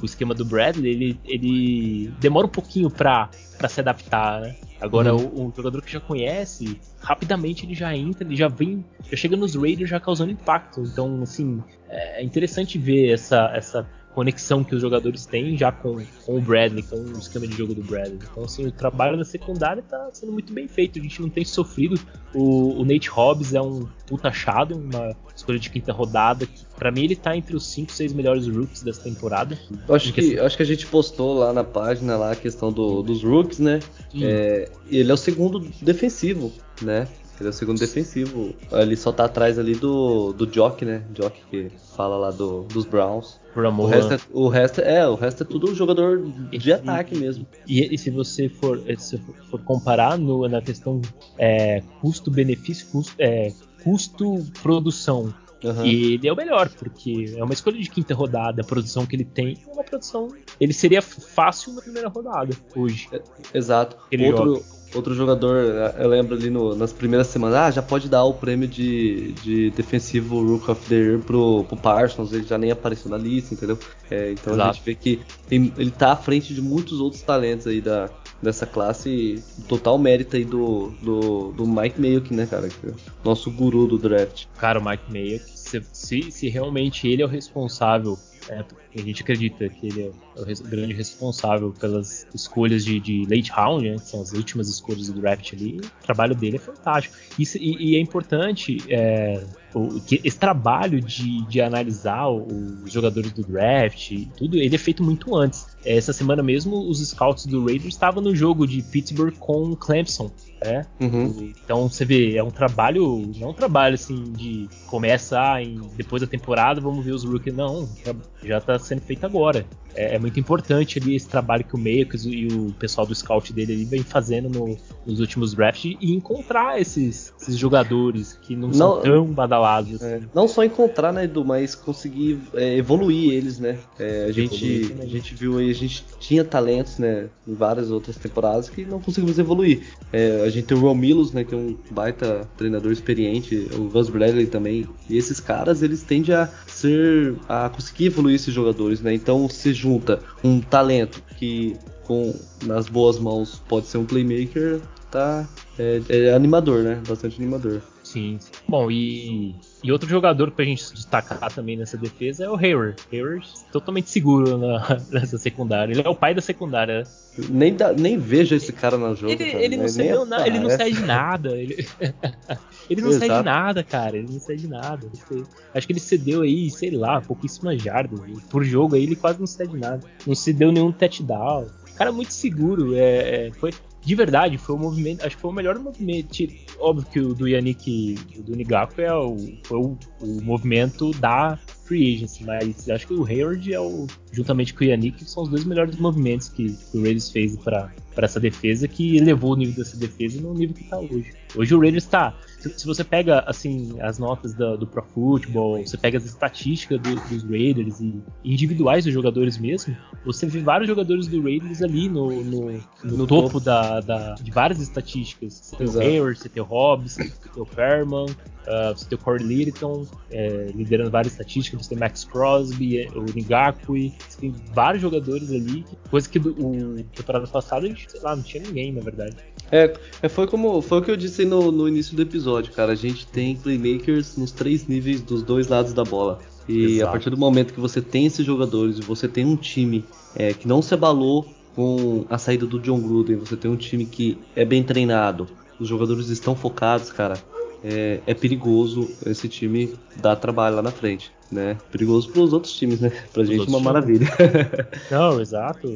o esquema do Bradley, ele, ele demora um pouquinho pra, pra se adaptar, né? Agora, hum. o, o jogador que já conhece, rapidamente ele já entra, ele já vem, já chega nos Raiders já causando impacto. Então, assim, é interessante ver essa, essa conexão que os jogadores têm já com, com o Bradley, com o esquema de jogo do Bradley. Então, assim, o trabalho na secundária tá sendo muito bem feito, a gente não tem sofrido. O, o Nate Hobbs é um puta achado, uma escolha de quinta rodada, que pra mim ele tá entre os cinco, seis melhores rookies dessa temporada. Eu acho que, assim, acho que a gente postou lá na página lá a questão do, dos rookies, né? É, ele é o segundo defensivo, né? Ele é o segundo defensivo. Ele só tá atrás ali do, do Jock, né? Jock que fala lá do, dos Browns. O resto, é, o resto é, o resto é tudo jogador de e, ataque mesmo. E, e se você for, se for comparar no, na questão é, custo-benefício, custo, é, custo-produção, uhum. ele é o melhor, porque é uma escolha de quinta rodada, a produção que ele tem é uma produção... Ele seria fácil na primeira rodada, hoje. É, exato. Outro... Joga. Outro jogador, eu lembro ali no, nas primeiras semanas, ah, já pode dar o prêmio de, de defensivo Rook of the Year pro, pro Parsons, ele já nem apareceu na lista, entendeu? É, então Exato. A gente vê que tem, ele tá à frente de muitos outros talentos aí da, dessa classe, e total mérito aí do, do, do Mike Mayock, né, cara? Nosso guru do draft. Cara, o Mike Mayock, se, se, se realmente ele é o responsável... É, a gente acredita que ele é o grande responsável pelas escolhas de, de late round, né, que são as últimas escolhas do draft ali. O trabalho dele é fantástico. Isso, e, e é importante é, o, que esse trabalho de, de analisar os jogadores do draft, tudo, ele é feito muito antes. Essa semana mesmo, os scouts do Raiders estavam no jogo de Pittsburgh com Clemson. Né? Uhum. Então você vê, é um trabalho, não é um trabalho assim de começar em, depois da temporada, vamos ver os rookies, não, já, já tá sendo feito agora. É, é muito importante ali esse trabalho que o Mayock e o pessoal do scout dele ali vem fazendo no, nos últimos drafts, e encontrar esses, esses jogadores que não, não são tão badalados. É, assim. Não só encontrar, né, Edu, mas conseguir é, evoluir eles, né? É, a, gente, evoluir, né? a gente viu aí, a gente tinha talentos, né, em várias outras temporadas que não conseguimos evoluir. É, a gente tem o Romilus, né, que é um baita treinador experiente, o Gus Bradley também, e esses caras, eles tendem a ser, a conseguir evoluir esses jogadores, né, então se junta um talento que com, nas boas mãos pode ser um playmaker, tá, é, é animador, né, bastante animador. Sim, sim. Bom, e, e outro jogador pra gente destacar também nessa defesa é o Hayward. Hayward totalmente seguro na, nessa secundária. Ele é o pai da secundária. Nem, dá, nem vejo esse cara no jogo. Ele, cara. ele não, sai, não, na, ele não sai de nada. Ele, ele não Exato. sai de nada, cara. Ele não sai de nada. Acho que ele cedeu aí, sei lá, pouquíssimas jardas. Por jogo aí ele quase não cede nada. Não cedeu nenhum touchdown. Cara muito seguro. É, é, foi... De verdade, foi o movimento. Acho que foi o melhor movimento. Óbvio que o do Yannick, o do Ngakoue é o, foi o, o movimento da free agency, mas acho que o Hayward é o, juntamente com o Yannick, são os dois melhores movimentos que, que o Raiders fez para essa defesa, que elevou o nível dessa defesa no nível que está hoje. Hoje o Raiders está. Se, se você pega assim as notas da, do Pro Football, você pega as estatísticas do, dos Raiders e individuais dos jogadores mesmo, você vê vários jogadores do Raiders ali no, no, no, no topo da Da, de várias estatísticas. Você tem Exato. o Hayward, você tem o Hobbs, você tem o Perryman, uh, você tem o Corey Littleton é, liderando várias estatísticas, você tem o Maxx Crosby, é, o Ngakoue, você tem vários jogadores ali, coisa que do, o temporada passada, sei lá, não tinha ninguém, na verdade. É, foi como foi o que eu disse no, no início do episódio, cara, a gente tem playmakers nos três níveis dos dois lados da bola. E Exato. a partir do momento que você tem esses jogadores, você tem um time é, que não se abalou com a saída do Jon Gruden, você tem um time que é bem treinado, os jogadores estão focados, cara, é, é perigoso esse time dar trabalho lá na frente, né? Perigoso para os outros times, né? Pra os gente uma maravilha. Não, exato.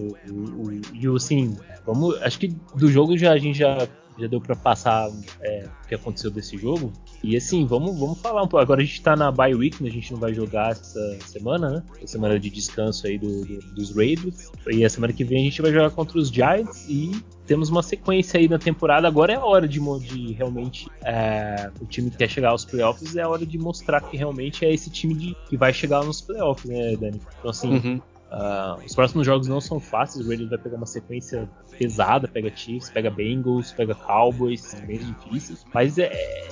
E assim, vamos, acho que do jogo já a gente já já deu pra passar é, o que aconteceu desse jogo. E assim, vamos, vamos falar um pouco. Agora a gente tá na bye week, né? A gente não vai jogar essa semana, né? A semana de descanso aí do, do, dos Raiders. E a semana que vem a gente vai jogar contra os Giants. E temos uma sequência aí na temporada. Agora é a hora de, de realmente... É, o time que quer chegar aos playoffs, é a hora de mostrar que realmente é esse time de, que vai chegar nos playoffs, né, Dani? Então assim... Uhum. Uh, os próximos jogos não são fáceis, o Raiders vai pegar uma sequência pesada, pega Chiefs, pega Bengals, pega Cowboys, são bem difíceis, mas é,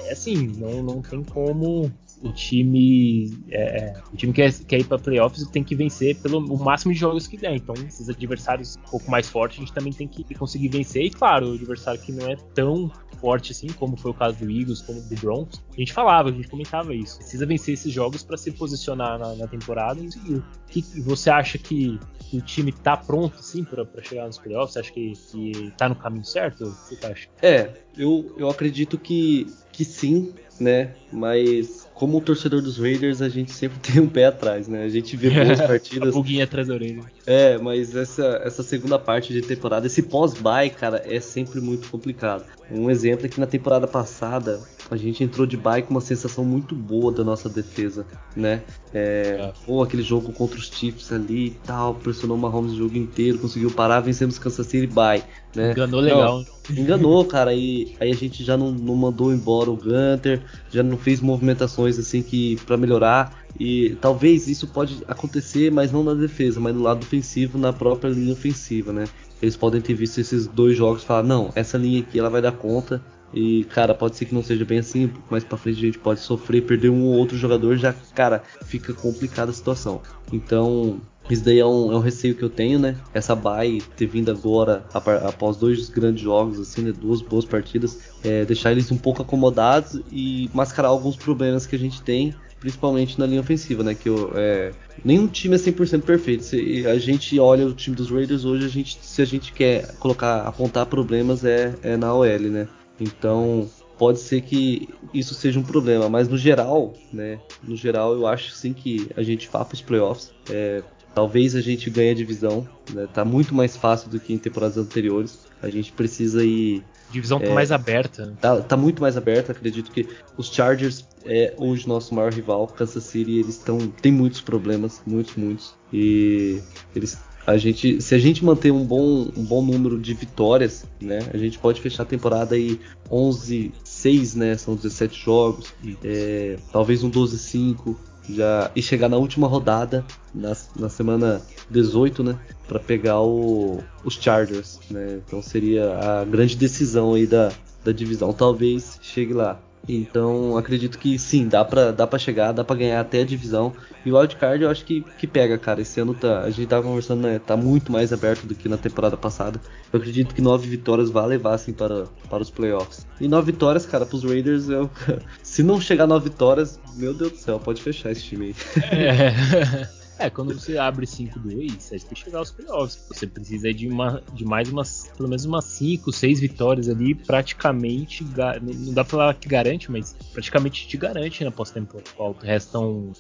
é assim, não, não tem como o time é, o time que quer, quer ir para playoffs tem que vencer pelo o máximo de jogos que der, então esses adversários um pouco mais fortes a gente também tem que conseguir vencer, e claro, o adversário que não é tão forte assim, como foi o caso do Eagles, como do Broncos, a gente falava, a gente comentava isso, precisa vencer esses jogos para se posicionar na, na temporada e seguir. O que você acha que Que, que o time tá pronto, assim, pra, pra chegar nos playoffs? Você acha que, que tá no caminho certo? O que você acha? É, eu, eu acredito que, que sim, né? Mas como torcedor dos Raiders, a gente sempre tem um pé atrás, né? A gente vê boas partidas... A pulguinha atrás da orelha. É, mas essa, essa segunda parte de temporada, esse pós-bye, cara, é sempre muito complicado. Um exemplo é que na temporada passada... A gente entrou de bye com uma sensação muito boa da nossa defesa, né? É, pô, aquele jogo contra os Chiefs ali e tal, pressionou o Mahomes o jogo inteiro, conseguiu parar, vencemos Kansas City bye, né? Enganou legal. Não, enganou, cara, e aí a gente já não, não mandou embora o Gunter, já não fez movimentações assim que pra melhorar, e talvez isso pode acontecer, mas não na defesa, mas no lado ofensivo, na própria linha ofensiva, né? Eles podem ter visto esses dois jogos e falar, não, essa linha aqui ela vai dar conta. E, cara, pode ser que não seja bem assim, mas pra frente a gente pode sofrer, perder um ou outro jogador, já, cara, fica complicada a situação. Então, isso daí é um, é um receio que eu tenho, né? Essa bye ter vindo agora, após dois grandes jogos, assim, né? Duas boas partidas, é, deixar eles um pouco acomodados e mascarar alguns problemas que a gente tem, principalmente na linha ofensiva, né? Que eu, é, nenhum time é cem por cento perfeito. Se a gente olha o time dos Raiders hoje, a gente, se a gente quer colocar, apontar problemas, é, é na O L, né? Então, pode ser que isso seja um problema, mas no geral, né, no geral eu acho sim que a gente vá para os playoffs, é, talvez a gente ganhe a divisão, né, tá muito mais fácil do que em temporadas anteriores, a gente precisa ir... Divisão é, tá mais aberta. Tá, tá muito mais aberta, acredito que os Chargers é hoje nosso maior rival, Kansas City, eles estão, tem muitos problemas, muitos, muitos, e eles... A gente, se a gente manter um bom, um bom número de vitórias, né, a gente pode fechar a temporada aí onze seis, né, são dezessete jogos, é, talvez um doze cinco já, e chegar na última rodada, na, na semana dezoito, né, para pegar o, os Chargers, né, então seria a grande decisão aí da, da divisão, talvez chegue lá. Então acredito que sim, dá pra, dá pra chegar, dá pra ganhar até a divisão. E o wildcard eu acho que, que pega, cara. Esse ano tá, a gente tava conversando, né, tá muito mais aberto do que na temporada passada. Eu acredito que nove vitórias vai levar assim para, para os playoffs. E nove vitórias, cara, pros Raiders, eu, se não chegar nove vitórias, meu Deus do céu, pode fechar esse time aí. É. É, quando você abre cinco a dois, a gente tem que chegar aos playoffs. Você precisa de, uma, de mais umas, pelo menos umas cinco, seis vitórias ali, praticamente, gar... não dá pra falar que garante, mas praticamente te garante na pós-temporada. Restam uh,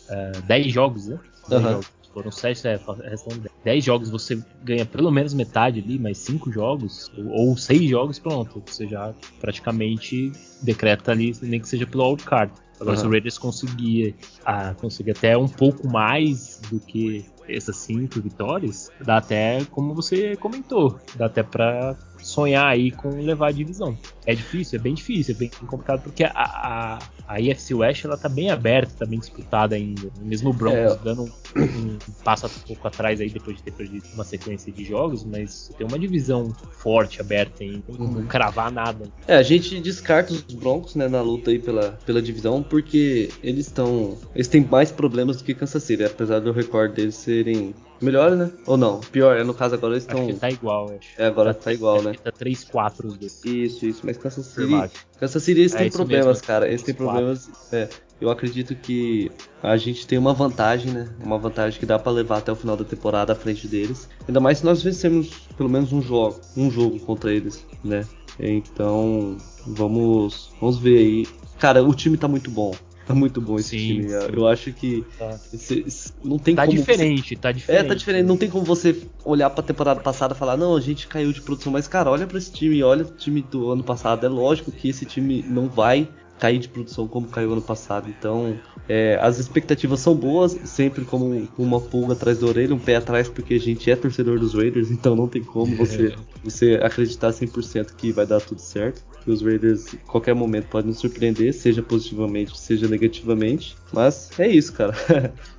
dez jogos, né? dez uhum. jogos. Foram sete, é, restam dez jogos, você ganha pelo menos metade ali, mais cinco jogos, ou seis jogos, pronto. Você já praticamente decreta ali, nem que seja pelo wildcard. Agora, uhum. se o Raiders conseguir, ah, conseguir até um pouco mais do que essas cinco vitórias, dá até, como você comentou, dá até pra sonhar aí com levar a divisão. É difícil, é bem difícil, é bem complicado, porque a, a, a A F C West, ela tá bem aberta, tá bem disputada ainda. Mesmo o Broncos é. dando um, um passo um pouco atrás aí, depois de ter perdido uma sequência de jogos, mas tem uma divisão forte, aberta ainda, não uhum. cravar nada. É, a gente descarta os Broncos, né, na luta aí pela, pela divisão, porque eles estão, eles têm mais problemas do que Kansas City, apesar do recorde deles serem melhores, né? Ou não, pior, é no caso agora eles estão... Acho que tá igual, acho. É, agora tá, tá igual, né? Tá três a quatro os dois. Isso, isso, mas Kansas City, Kansas City eles é, têm problemas, mesmo, cara, eles têm problemas, é, eu acredito que a gente tem uma vantagem, né, uma vantagem que dá pra levar até o final da temporada à frente deles, ainda mais se nós vencermos pelo menos um jogo, um jogo contra eles, né, então vamos, vamos ver aí, cara, o time tá muito bom. Tá muito bom esse sim, time, sim. Eu acho que tá. Esse, esse, não tem tá como diferente, você... tá diferente, é, tá diferente, não tem como você olhar pra temporada passada e falar, não, a gente caiu de produção, mas cara, olha pra esse time, olha o time do ano passado, é lógico que esse time não vai cair de produção como caiu ano passado, então é, as expectativas são boas, sempre como uma pulga atrás da orelha, um pé atrás, porque a gente é torcedor dos Raiders, então não tem como você, você acreditar cem por cento que vai dar tudo certo. Que os Raiders, em qualquer momento, podem nos surpreender, seja positivamente, seja negativamente. Mas é isso, cara.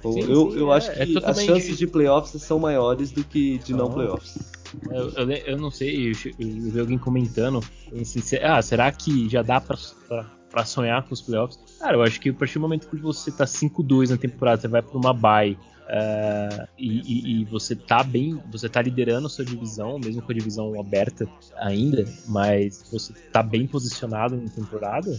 Sim, eu sim, eu é, acho que é totalmente... as chances de playoffs são maiores do que de não, não playoffs. Eu, eu, eu não sei, eu, eu vi alguém comentando. Assim, se, ah, será que já dá pra, pra, pra sonhar com os playoffs? Cara, eu acho que a partir do momento que você tá cinco a dois na temporada, você vai pra uma bye... Uh, e, e, e você tá bem, você tá liderando a sua divisão, mesmo com a divisão aberta ainda, mas você tá bem posicionado na temporada,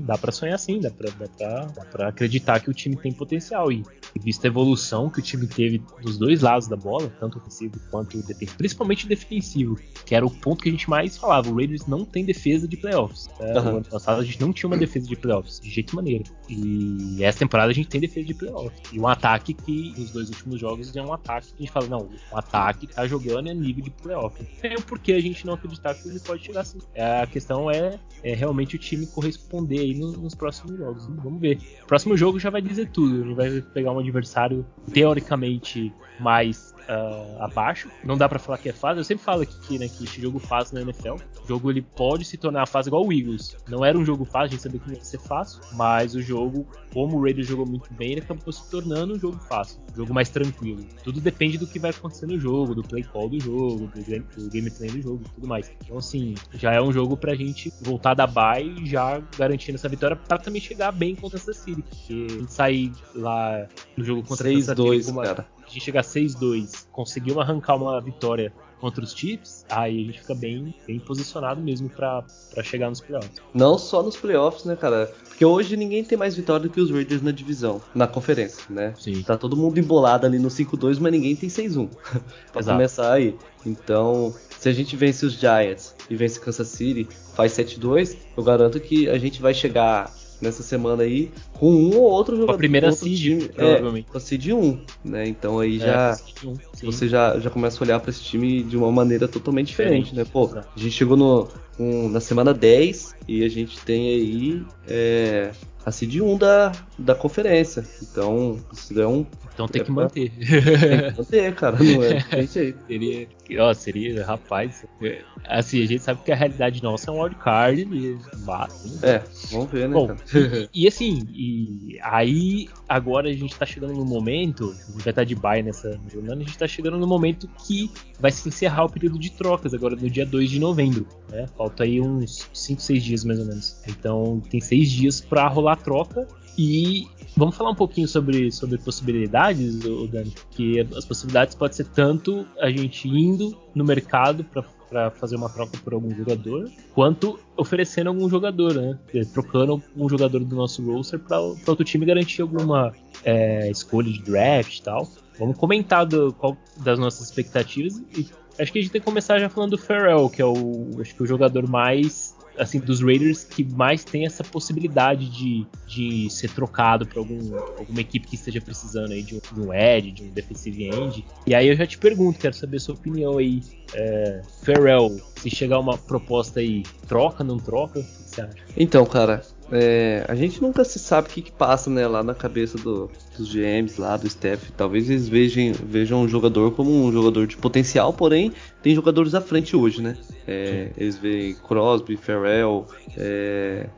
dá pra sonhar sim, dá pra, dá pra, dá pra acreditar que o time tem potencial. E visto a evolução que o time teve dos dois lados da bola, tanto ofensivo quanto defensivo, principalmente defensivo, que era o ponto que a gente mais falava, o Raiders não tem defesa de playoffs. Né? Uhum. No ano passado a gente não tinha uma defesa de playoffs, de jeito maneiro. E essa temporada a gente tem defesa de playoffs. E um ataque que nos dois últimos jogos é um ataque que a gente fala, não, um ataque que tá jogando é nível de playoff. Tem o porquê a gente não acreditar que ele pode chegar assim. A questão é, é realmente o time corresponder aí nos, nos próximos jogos. Vamos ver. O próximo jogo já vai dizer tudo. A gente vai pegar um adversário teoricamente mais uh, abaixo. Não dá pra falar que é fácil. Eu sempre falo aqui, né, que esse jogo fácil na N F L. O jogo ele pode se tornar fácil igual o Eagles. Não era um jogo fácil, a gente sabia que não ia ser fácil, mas o jogo, como o Raiders jogou muito bem, ele acabou se tornando um jogo fácil. Jogo mais tranquilo. Tudo depende do que vai acontecer no jogo, do play call do jogo, do game, do game plan do jogo, tudo mais. Então, assim, já é um jogo pra gente voltar da bye e já garantindo essa vitória pra também chegar bem contra essa City. Porque a gente sair lá no jogo contra a City, a gente chegar seis a dois, conseguiu arrancar uma vitória contra os Chiefs, aí a gente fica bem, bem posicionado mesmo pra, pra chegar nos playoffs. Não só nos playoffs, né, cara? Porque hoje ninguém tem mais vitória do que os Raiders na divisão, na conferência, né? Sim. Tá todo mundo embolado ali no cinco a dois, mas ninguém tem seis a um. Pra exato. Começar aí. Então, se a gente vence os Giants e vence Kansas City, faz sete a dois, eu garanto que a gente vai chegar nessa semana aí com um ou outro jogador. A primeira seed, provavelmente. É, com a seed um, né? Então aí já é, um, você já, já começa a olhar para esse time de uma maneira totalmente diferente, né? Pô, exato. A gente chegou no, um, na semana dez e a gente tem aí é, a seed um da, da conferência. Então, isso é um... Então tem é que pra... manter. Tem que manter, cara. Não é, tem jeito. Seria, ó, seria, rapaz... Assim, a gente sabe que a realidade nossa é um wildcard, mas... É, vamos ver, né? Bom, e, e assim, e aí agora a gente tá chegando no momento... A gente vai estar de bye nessa jornada. A gente tá chegando no momento que vai se encerrar o período de trocas agora no dia dois de novembro. Né? Falta aí uns cinco, seis dias mais ou menos. Então tem seis dias pra rolar a troca. E vamos falar um pouquinho sobre, sobre possibilidades, Dani, porque as possibilidades podem ser tanto a gente indo no mercado para fazer uma troca por algum jogador, quanto oferecendo algum jogador, né? Trocando um jogador do nosso roster para outro time garantir alguma é, escolha de draft e tal. Vamos comentar do, qual, das nossas expectativas e acho que a gente tem que começar já falando do Ferrell, que é o, acho que o jogador mais... assim, dos Raiders que mais tem essa possibilidade de, de ser trocado para algum, alguma equipe que esteja precisando aí de um, de um edge, de um defensive end. E aí eu já te pergunto, quero saber a sua opinião aí, é, Ferrell, se chegar uma proposta aí, troca, não troca? O que você acha? Então, cara, é, a gente nunca se sabe o que, que passa, né, lá na cabeça do, dos G Ms, lá do staff. Talvez eles vejam, vejam um jogador como um jogador de potencial, porém tem jogadores à frente hoje, né? É, eles veem Crosby, Ferrell, é,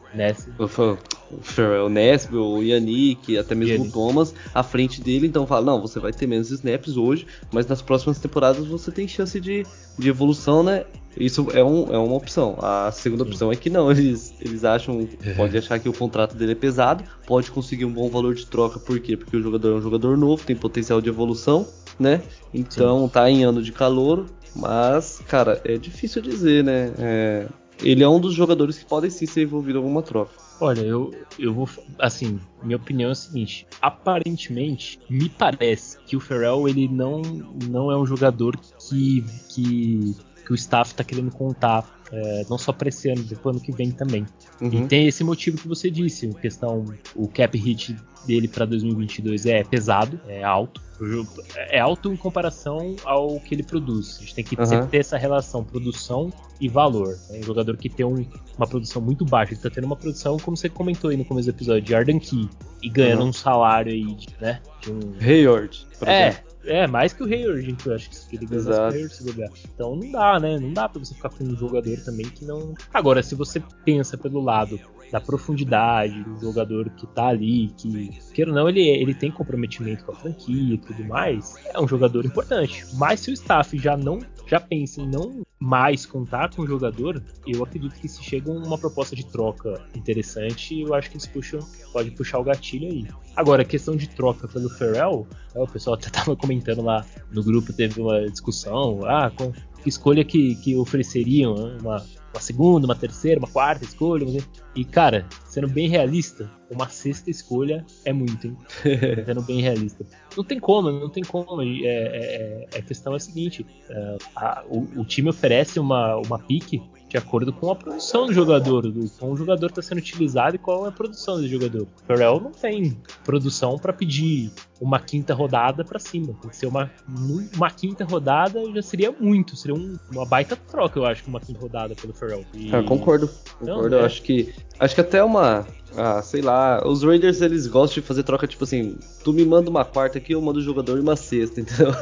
Ferrell Nesb, o Yannick, até mesmo Yannick. O Thomas à frente dele, então fala, não, você vai ter menos snaps hoje, mas nas próximas temporadas você tem chance de, de evolução, né? Isso é, um, é uma opção. A segunda opção é que não, eles, eles acham, pode achar que o contrato dele é pesado, pode conseguir um bom valor de troca, por quê? Porque o jogador é um jogador novo, tem potencial de evolução, né? Então, sim, tá em ano de calouro, mas, cara, é difícil dizer, né? É, ele é um dos jogadores que podem sim ser envolvido em alguma troca. Olha, eu, eu vou... Assim, minha opinião é a seguinte. Aparentemente, me parece que o Ferrell, ele não, não é um jogador que... que que o staff tá querendo contar, é, não só para esse ano, mas para o ano que vem também. Uhum. E tem esse motivo que você disse, a questão, o cap hit dele para dois mil e vinte e dois é pesado, é alto, é alto em comparação ao que ele produz. A gente tem que uhum. sempre ter essa relação produção e valor. É um jogador que tem um, uma produção muito baixa, ele tá tendo uma produção, como você comentou aí no começo do episódio, de Arden Key, e ganhando uhum. um salário aí, de, né, de um... Hayward, por é, exemplo. É, mais que o Hayward, gente, eu acho que ele ganha mais Hayward se jogar. Então não dá, né? Não dá pra você ficar com um jogador também que não... Agora, se você pensa pelo lado da profundidade, do jogador que tá ali, que, queira ou não, ele, ele tem comprometimento com a franquia e tudo mais, é um jogador importante. Mas se o staff já não... já pensa em não mais contar com o jogador, eu acredito que se chega uma proposta de troca interessante, eu acho que eles puxam, pode puxar o gatilho aí. Agora, a questão de troca pelo Ferrell, o pessoal até estava comentando lá no grupo, teve uma discussão, ah, com que escolha que, que ofereceriam, uma, uma segunda, uma terceira, uma quarta escolha, e cara, sendo bem realista, uma sexta escolha é muito, hein? Sendo bem realista. Não tem como, não tem como. É, é, é, a questão é a seguinte, é, a, o, o time oferece uma, uma pique de acordo com a produção do jogador, do, como o jogador está sendo utilizado e qual é a produção do jogador. O Ferrell não tem produção para pedir uma quinta rodada para cima. Tem que ser uma, uma quinta rodada, já seria muito, seria um, uma baita troca, eu acho, uma quinta rodada pelo Ferrell. E... Ah, concordo, concordo. Não, eu é. acho que acho que até uma, ah, sei lá, os Raiders, eles gostam de fazer troca tipo assim, tu me manda uma quarta aqui, eu mando o jogador e uma sexta, entendeu?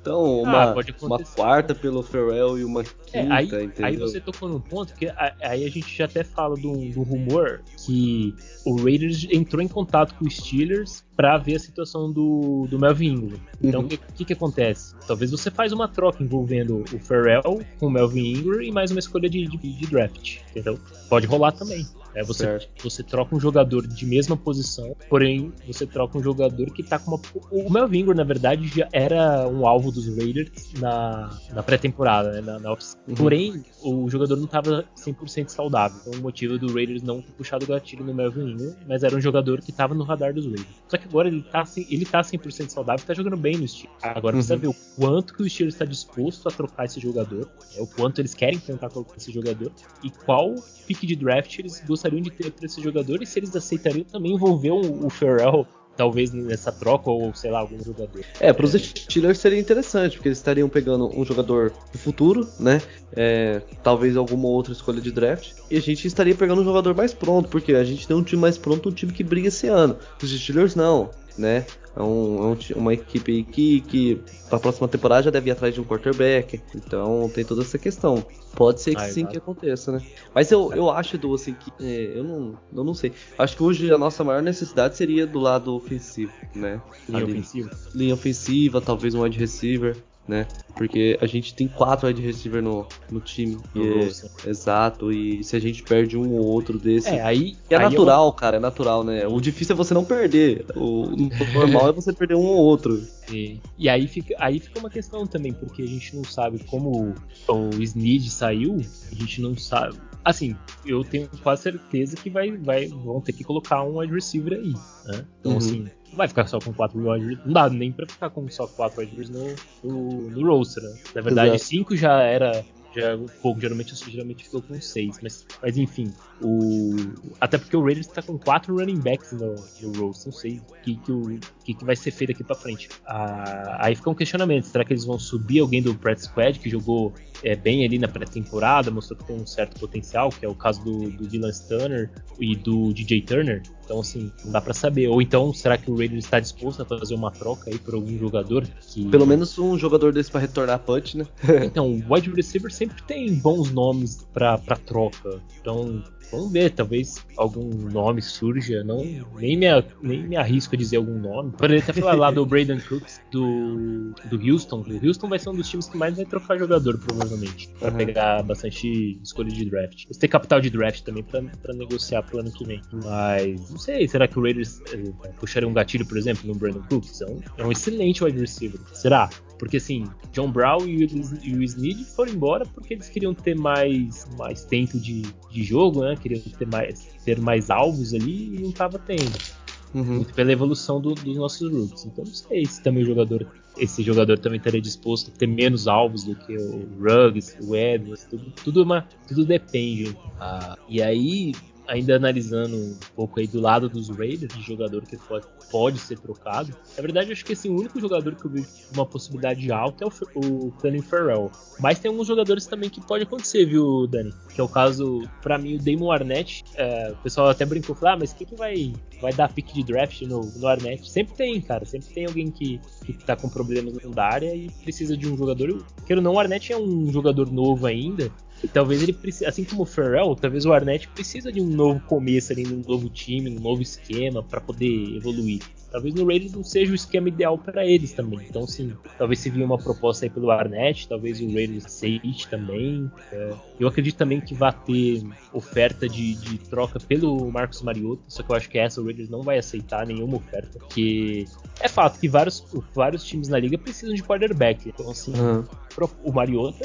Então, uma, ah, uma quarta pelo Ferrell e uma quinta, é, aí, entendeu? Aí você tocou num ponto que aí a gente já até fala de um rumor que o Raiders entrou em contato com os Steelers para ver a situação do, do Melvin Ingram. Então, o uhum. que, que que acontece? Talvez você faz uma troca envolvendo o Ferrell com o Melvin Ingram e mais uma escolha de, de, de draft, entendeu? Pode rolar também. É, você, você troca um jogador de mesma posição, porém, você troca um jogador que tá com uma... O Melvin Ingram, na verdade, já era um alvo dos Raiders na, na pré-temporada, né? Na, na off- uhum. Porém, o jogador não tava cem por cento saudável. Então, o motivo do Raiders não ter puxado o gatilho no Melvin Ingram, mas era um jogador que tava no radar dos Raiders. Só que agora ele tá, ele tá cem por cento saudável e tá jogando bem no Steelers. Agora uhum. precisa ver o quanto que o Steelers está disposto a trocar esse jogador, né, o quanto eles querem tentar colocar esse jogador e qual pick de draft eles gostariam de ter para esse jogador e se eles aceitariam também envolver o, o Ferrell talvez nessa troca ou, sei lá, algum jogador. É, para os é. Steelers seria interessante, porque eles estariam pegando um jogador do futuro, né? É, talvez alguma outra escolha de draft. E a gente estaria pegando um jogador mais pronto, porque a gente tem um time mais pronto, um time que briga esse ano. Os Steelers não, né? É, um, é um, uma equipe que, que para a próxima temporada já deve ir atrás de um quarterback. Então tem toda essa questão. Pode ser que ah, sim exato. que aconteça, né? Mas eu, eu acho, Edu, assim, que é, eu, não, eu não sei. Acho que hoje a nossa maior necessidade seria do lado ofensivo, né? Linha Ali, ofensiva. Linha ofensiva, talvez um wide receiver, né? Porque a gente tem quatro wide receiver no, no time. E, exato, e se a gente perde um ou outro desse... É, aí, é aí natural, eu... cara, é natural, né? O difícil é você não perder. O, o normal é você perder um ou outro. E, e aí, fica, aí fica uma questão também, porque a gente não sabe como o Sneed saiu, a gente não sabe... Assim, eu tenho quase certeza que vai, vai, vão ter que colocar um wide receiver aí, né? Então, uhum. assim... Não vai ficar só com quatro wide receivers. Não dá nem pra ficar com só quatro wide receivers no, no, no roster, né? Na verdade, cinco já era já pouco. Geralmente eu geralmente ficou com seis. Mas, mas enfim, o, até porque o Raiders tá com quatro running backs no, no roster. Não sei o que, que, o, que, que vai ser feito aqui pra frente. Ah, aí fica um questionamento. Será que eles vão subir alguém do Press Squad que jogou é, bem ali na pré-temporada, mostrou que tem um certo potencial, que é o caso do, do Dylan Stanner e do D J Turner? Então, assim, não dá pra saber. Ou então, será que o Raiders está disposto a fazer uma troca aí por algum jogador? Que... Pelo menos um jogador desse pra retornar a punch, né? Então, o wide receiver sempre tem bons nomes pra, pra troca. Então, vamos ver, talvez algum nome surja. Não, nem, me, nem me arrisco a dizer algum nome. Poderia até falar lá do Brandon Cooks, do, do Houston. O Houston vai ser um dos times que mais vai trocar jogador, provavelmente. Pra uhum. pegar bastante escolha de draft. Eles têm capital de draft também pra, pra negociar pro ano que vem. Mas... Não sei, será que o Raiders eh, puxaria um gatilho, por exemplo, no Brandon Cooks? É um, é um excelente wide receiver. Será? Porque assim, John Brown e o, o Sneed foram embora porque eles queriam ter mais, mais tempo de, de jogo, né? Queriam ter mais, ter mais alvos ali e não estava tendo. Uhum. Muito pela evolução do, dos nossos rookies. Então não sei se também o jogador... Esse jogador também estaria disposto a ter menos alvos do que o Ruggs, o Edwards, tudo, tudo, uma, tudo depende. Ah, e aí... Ainda analisando um pouco aí do lado dos Raiders, de jogador que pode, pode ser trocado. Na verdade, eu acho que assim, o único jogador que eu vi uma possibilidade alta é o, o Clelin Ferrell. Mas tem alguns jogadores também que pode acontecer, viu, Dani? Que é o caso, pra mim, o Damon Arnette. É, o pessoal até brincou, falou, ah, mas quem que vai, vai dar pick de draft no, no Arnette? Sempre tem, cara. Sempre tem alguém que, que tá com problemas na área e precisa de um jogador. Quero ou não, o Arnette é um jogador novo ainda. E talvez ele precise, assim como o Ferrell, talvez o Arnette precisa de um novo começo ali, um novo time, um novo esquema para poder evoluir. Talvez no Raiders não seja o esquema ideal para eles também. Então, sim, talvez se vir uma proposta aí pelo Arnette, talvez o Raiders aceite também. É. Eu acredito também que vai ter oferta de, de troca pelo Marcus Mariota, só que eu acho que essa o Raiders não vai aceitar nenhuma oferta, porque é fato que vários, vários times na liga precisam de quarterback. Então, assim, uhum. o Mariota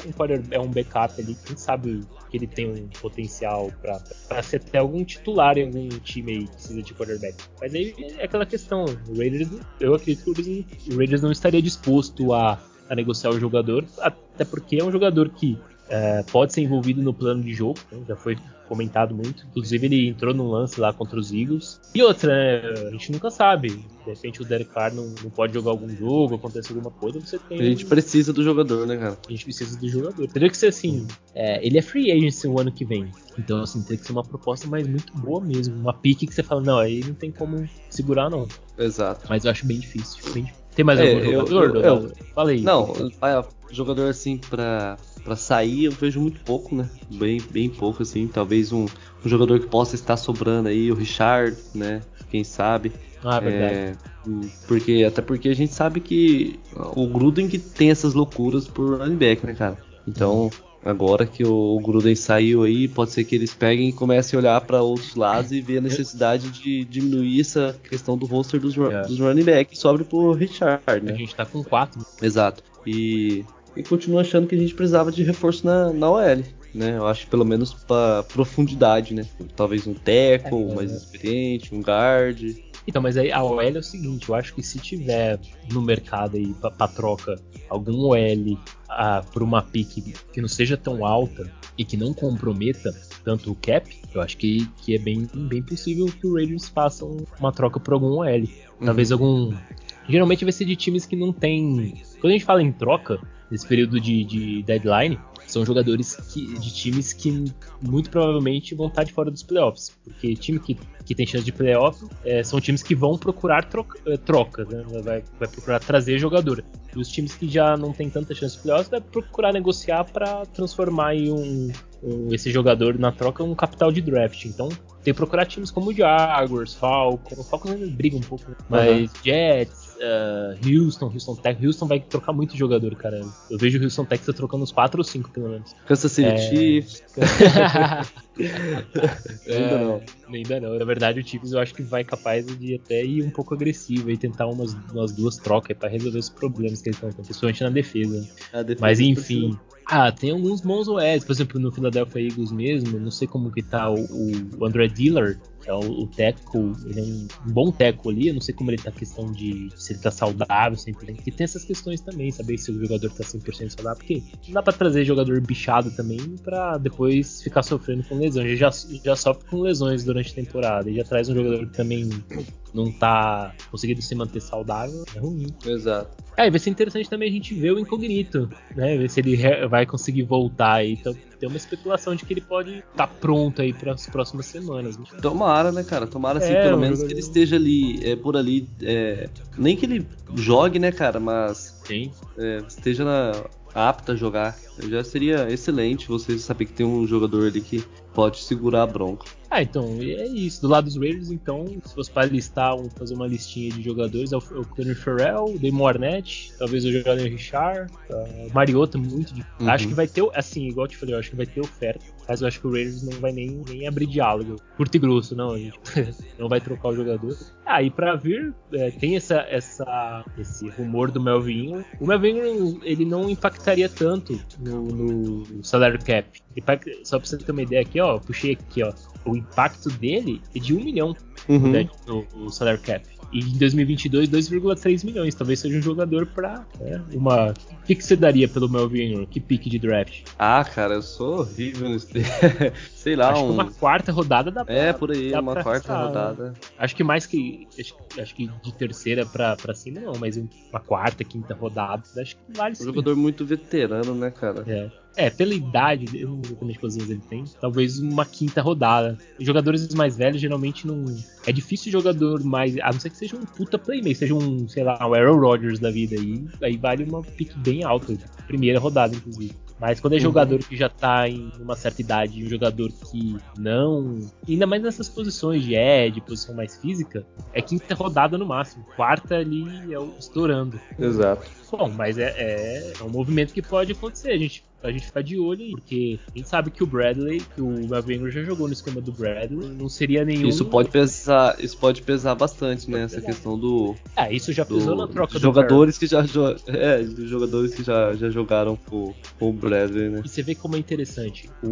é um backup ali, quem sabe que ele tem um potencial para ser até algum titular em algum time aí que precisa de quarterback. Mas aí é aquela questão, o Raiders, eu acredito que o Raiders não estaria disposto a, a negociar o jogador, até porque é um jogador que é, pode ser envolvido no plano de jogo, né? Já foi comentado muito, inclusive ele entrou num lance lá contra os Eagles. E outra, né? A gente nunca sabe, de repente o Derek Carr não, não pode jogar algum jogo, acontece alguma coisa, você tem... A gente precisa do jogador, né, cara? A gente precisa do jogador. Teria que ser assim, é, ele é free agent o ano que vem, então assim, tem que ser uma proposta, mas muito boa mesmo, uma pique que você fala, não, aí não tem como segurar não. Exato. Mas eu acho bem difícil, bem difícil. Tem mais é, algum jogador? Eu, eu, eu, Fala aí. Não, jogador assim pra... Pra sair eu vejo muito pouco, né? Bem, bem pouco, assim. Talvez um, um jogador que possa estar sobrando aí, o Richard, né? Quem sabe. Ah, é verdade. É, porque, até porque a gente sabe que o Gruden que tem essas loucuras por running back, né, cara? Então, agora que o, o Gruden saiu aí, pode ser que eles peguem e comecem a olhar para outros lados e ver a necessidade de diminuir essa questão do roster dos, é. dos running back. Sobre pro Richard, né? A gente tá com quatro. Exato. E... E continuo achando que a gente precisava de reforço na, na O L, né? Eu acho que pelo menos pra profundidade, né? Talvez um tackle é, mais é. experiente, um guard. Então, mas aí a O L é o seguinte, eu acho que se tiver no mercado aí pra, pra troca algum O L ah, por uma pick que não seja tão alta, e que não comprometa tanto o cap, eu acho que, que é bem, bem possível que o Raiders faça uma troca por algum O L. Talvez algum... Geralmente vai ser de times que não tem... Quando a gente fala em troca, nesse período de, de deadline, são jogadores que, de times que muito provavelmente vão estar de fora dos playoffs. Porque time que, que tem chance de playoff é, são times que vão procurar troca, troca né? vai, vai procurar trazer jogador. E os times que já não tem tanta chance de playoffs vai procurar negociar para transformar aí um, um, esse jogador na troca em um capital de draft. Então tem que procurar times como o Jaguars, Falcons. O Falcons ainda briga um pouco, né? Mas uhum. Jets. Uh, Houston, Houston Texas. Houston vai trocar muito jogador, cara. Eu vejo o Houston Texas trocando uns quatro ou cinco, pelo menos. Kansas City é... Chiefs. é, ainda não. Ainda não. Na verdade, o Chiefs eu acho que vai capaz de até ir um pouco agressivo e tentar umas, umas duas trocas pra resolver os problemas que eles estão tendo, principalmente na defesa. defesa. Mas enfim. Ah, tem alguns bons O Ls. Por exemplo, no Philadelphia Eagles mesmo, não sei como que tá o, o André Dillard. É o, o Teco, ele é um bom Teco ali, eu não sei como ele tá a questão de se ele tá saudável, sempre que tem essas questões também, saber se o jogador tá cem por cento saudável, porque não dá pra trazer jogador bichado também pra depois ficar sofrendo com lesões, ele já, já sofre com lesões durante a temporada, e já traz um jogador que também não tá conseguindo se manter saudável, é ruim. Exato. É, vai ser interessante também a gente ver o Incognito, né, ver se ele vai conseguir voltar aí, então tem uma especulação de que ele pode estar tá pronto aí para as próximas semanas. Né? Tomara, né, cara? Tomara, assim, é, pelo menos jogador... que ele esteja ali, é, por ali, é, nem que ele jogue, né, cara, mas é, esteja na, apto a jogar. Já seria excelente você saber que tem um jogador ali que pode segurar a bronca. Ah, então, é isso. Do lado dos Raiders, então, se fosse para listar, fazer uma listinha de jogadores, é o Ferrell, o Damon Arnette, talvez o Jalen Richard, o Mariota, muito difícil. Uhum. Acho que vai ter, assim, igual eu te falei, eu acho que vai ter oferta, mas eu acho que o Raiders não vai nem, nem abrir diálogo. Curto e grosso, não, a gente não vai trocar o jogador. Ah, e para vir, é, tem essa, essa, esse rumor do Melvin Ingram. O Melvin Ingram, ele não impactaria tanto no, no salário cap. Só para você ter uma ideia aqui, ó, eu puxei aqui, ó. O impacto dele é de um milhão, uhum, né, no, no salary cap. E em dois mil e vinte e dois, dois vírgula três milhões. Talvez seja um jogador pra, né, uma... O que, que você daria pelo Melvin Ingram? Que pique de draft? Ah, cara, eu sou horrível nesse... Sei lá, acho um... que uma quarta rodada dá pra... É, por aí, uma quarta arrastar. rodada. Acho que mais que... Acho, acho que de terceira pra, pra cima não, mas uma quarta, quinta rodada, acho que vale sim. Um jogador muito veterano, né, cara? É. É, pela idade, eu não sei quantas coisinhas ele tem, talvez uma quinta rodada. Jogadores mais velhos geralmente não... É difícil o jogador mais... A não ser que seja um puta playmaker, seja um, sei lá, um Aaron Rodgers da vida aí. Aí vale uma pick bem alta, primeira rodada, inclusive. Mas quando é jogador uhum. que já tá em uma certa idade, um jogador que não... Ainda mais nessas posições de edge, posição mais física, é quinta rodada no máximo. Quarta ali é o estourando. Exato. Bom, mas é, é, é um movimento que pode acontecer, a gente... A gente ficar de olho aí, porque a gente sabe que o Bradley, que o Melvin Ingram já jogou no esquema do Bradley, não seria nenhum... Isso pode pesar, isso pode pesar bastante, né, essa questão do... Ah, isso já pesou do, na troca do jogadores que já jo- É, dos jogadores que já, já jogaram com o Bradley, né. E você vê como é interessante, o,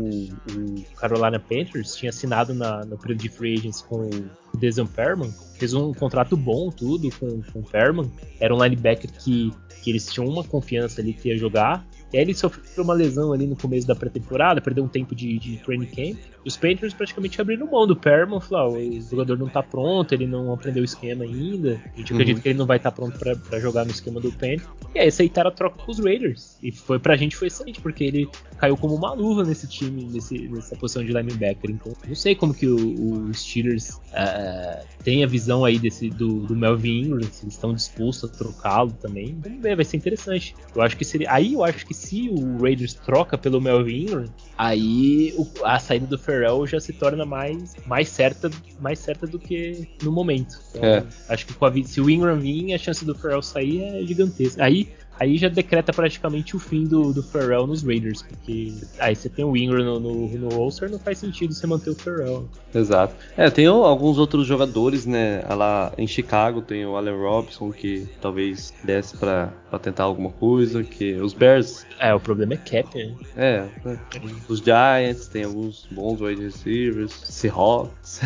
o Carolina Panthers tinha assinado na, no período de free agents com o Deshaun Perryman, fez um contrato bom, tudo, com, com o Perryman, era um linebacker que, que eles tinham uma confiança ali que ia jogar. E aí ele sofreu uma lesão ali no começo da pré-temporada, perdeu um tempo de, de training camp. Os Panthers praticamente abriram mão do Perryman, falaram, oh, o jogador não tá pronto, ele não aprendeu o esquema ainda, a gente uhum. acredita que ele não vai estar tá pronto pra, pra jogar no esquema do Panthers. E aí aceitaram a troca com os Raiders, e foi pra gente foi excelente, porque ele caiu como uma luva nesse time, nesse, nessa posição de linebacker. Então, não sei como que o, o Steelers uh, tem a visão aí desse, do, do Melvin Ingram, se eles estão dispostos a trocá-lo também. Vamos ver, vai ser interessante. Eu acho que seria, aí eu acho que se o Raiders troca pelo Melvin Ingram, aí o, a saída do Ferrell já se torna mais, mais, certa, mais certa do que no momento. Então, é. Acho que com a, se o Ingram vir, a chance do Ferrell sair é gigantesca. Aí, aí já decreta praticamente o fim do, do Ferrell nos Raiders, porque aí você tem o Ingram no, no, no roster, não faz sentido você manter o Ferrell. Exato. É, tem alguns outros jogadores, né, lá em Chicago tem o Allen Robinson, que talvez desse pra, pra tentar alguma coisa, que os Bears... É, o problema é cap, né? É, né? Os Giants, tem alguns bons wide receivers, Seahawks...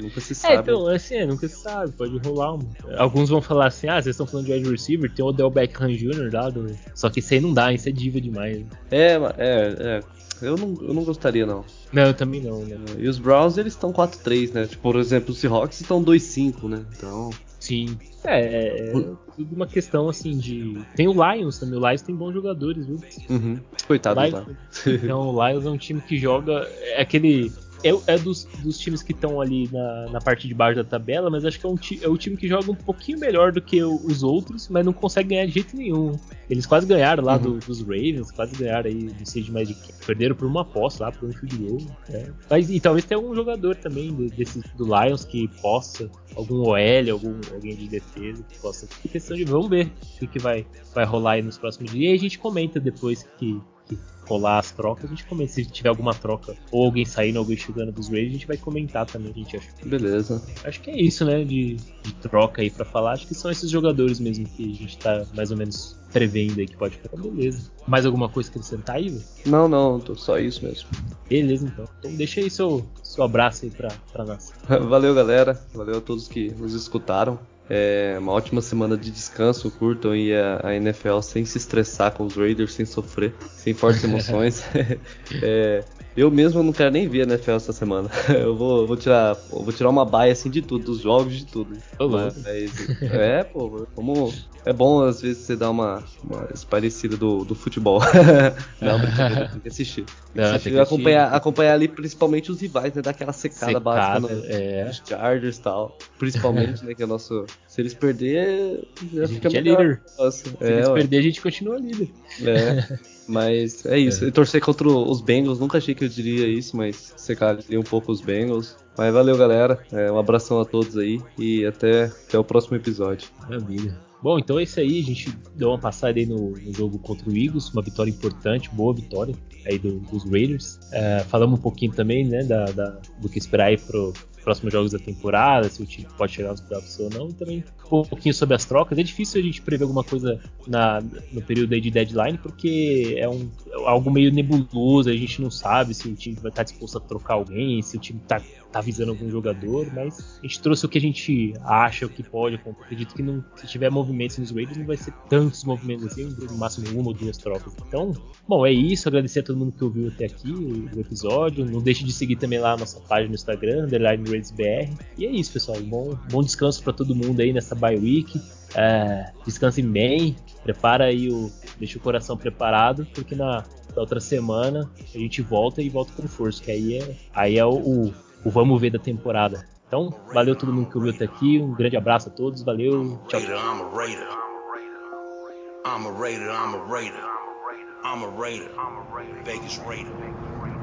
Nunca se sabe. É, então, assim, é, nunca se sabe, pode rolar. Um... Alguns vão falar assim, ah, vocês estão falando de wide receiver, tem o Odell Beckham Júnior lá, do... só que isso aí não dá, isso é diva demais. Né? É, é, é. Eu não, eu não gostaria, não. Não, eu também não, né? E os Browns, eles estão quatro a três, né? Tipo, por exemplo, os Seahawks estão dois a cinco, né? Então... Sim. É, é tudo uma questão, assim, de... Tem o Lions também, o Lions tem bons jogadores, viu? Uhum. Coitado do Lions. Então, o Lions é um time que joga... É aquele... É, é dos, dos times que estão ali na, na parte de baixo da tabela, mas acho que é, um ti, é o time que joga um pouquinho melhor do que o, os outros, mas não consegue ganhar de jeito nenhum. Eles quase ganharam lá uhum. do, dos Ravens, quase ganharam aí, não sei de mais de quem. Perderam por uma aposta lá, por um field goal. É. Mas, e talvez tenha algum jogador também de, desse, do Lions que possa, algum O L, algum, alguém de defesa que possa. É questão de vamos ver o que vai, vai rolar aí nos próximos dias. E aí a gente comenta depois que... rolar as trocas, a gente comenta, se tiver alguma troca ou alguém saindo, alguém chegando dos Raiders, a gente vai comentar também, a gente acha. Beleza. Acho que é isso, né, de, de troca aí pra falar, acho que são esses jogadores mesmo que a gente tá mais ou menos prevendo aí que pode ficar, beleza. Mais alguma coisa que acrescentar aí, velho? Não, não, tô só isso mesmo. Beleza, então. Então deixa aí seu, seu abraço aí pra, pra nós. Valeu, galera, valeu a todos que nos escutaram. É uma ótima semana de descanso, curtam e a, a N F L sem se estressar com os Raiders, sem sofrer, sem fortes emoções. É, eu mesmo não quero nem ver a N F L essa semana. Eu vou, vou, tirar, vou tirar uma baia assim de tudo, dos jogos, de tudo. Olá. Mas, é, pô, como é bom às vezes você dar uma, uma esparecida do, do futebol. Não, tem que assistir. Tem que assistir, não, tem acompanhar, que... acompanhar ali principalmente os rivais, né? Dar aquela secada, secada básica nos é. Chargers e tal. Principalmente, né, que é o nosso. Se eles perder, já fica melhor. É Nossa, Se é, eles ó. perder, a gente continua líder. É, mas é isso. É. Eu torcer contra os Bengals, nunca achei que eu diria isso, mas secaria um pouco os Bengals. Mas valeu, galera. É, um abração a todos aí e até, até o próximo episódio. Maravilha. Bom, então é isso aí. A gente deu uma passada aí no, no jogo contra o Eagles, uma vitória importante, boa vitória aí do, dos Raiders. É, falamos um pouquinho também, né, da, da, do que esperar aí pro... próximos jogos da temporada, se o time pode chegar nos playoffs ou não, e também um pouquinho sobre as trocas. É difícil a gente prever alguma coisa na, no período aí de deadline, porque é, um, é algo meio nebuloso, a gente não sabe se o time vai estar disposto a trocar alguém, se o time está tá avisando algum jogador, mas a gente trouxe o que a gente acha, o que pode acontecer. Acredito que não, se tiver movimentos nos Raiders, não vai ser tantos movimentos assim, no máximo uma ou duas trocas. Então, bom, é isso, agradecer a todo mundo que ouviu até aqui o episódio, não deixe de seguir também lá a nossa página no Instagram, underline B R. E é isso, pessoal. Bom, bom descanso para todo mundo aí nessa bye week. É, descansem bem. Prepara aí o. Deixa o coração preparado, porque na, na outra semana a gente volta e volta com força. Que aí é, aí é o, o, o vamos ver da temporada. Então, valeu todo mundo que ouviu até aqui. Um grande abraço a todos. Valeu. Tchau. I'm a raider, I'm a raider. I'm a raider. I'm a raider. Vegas raider.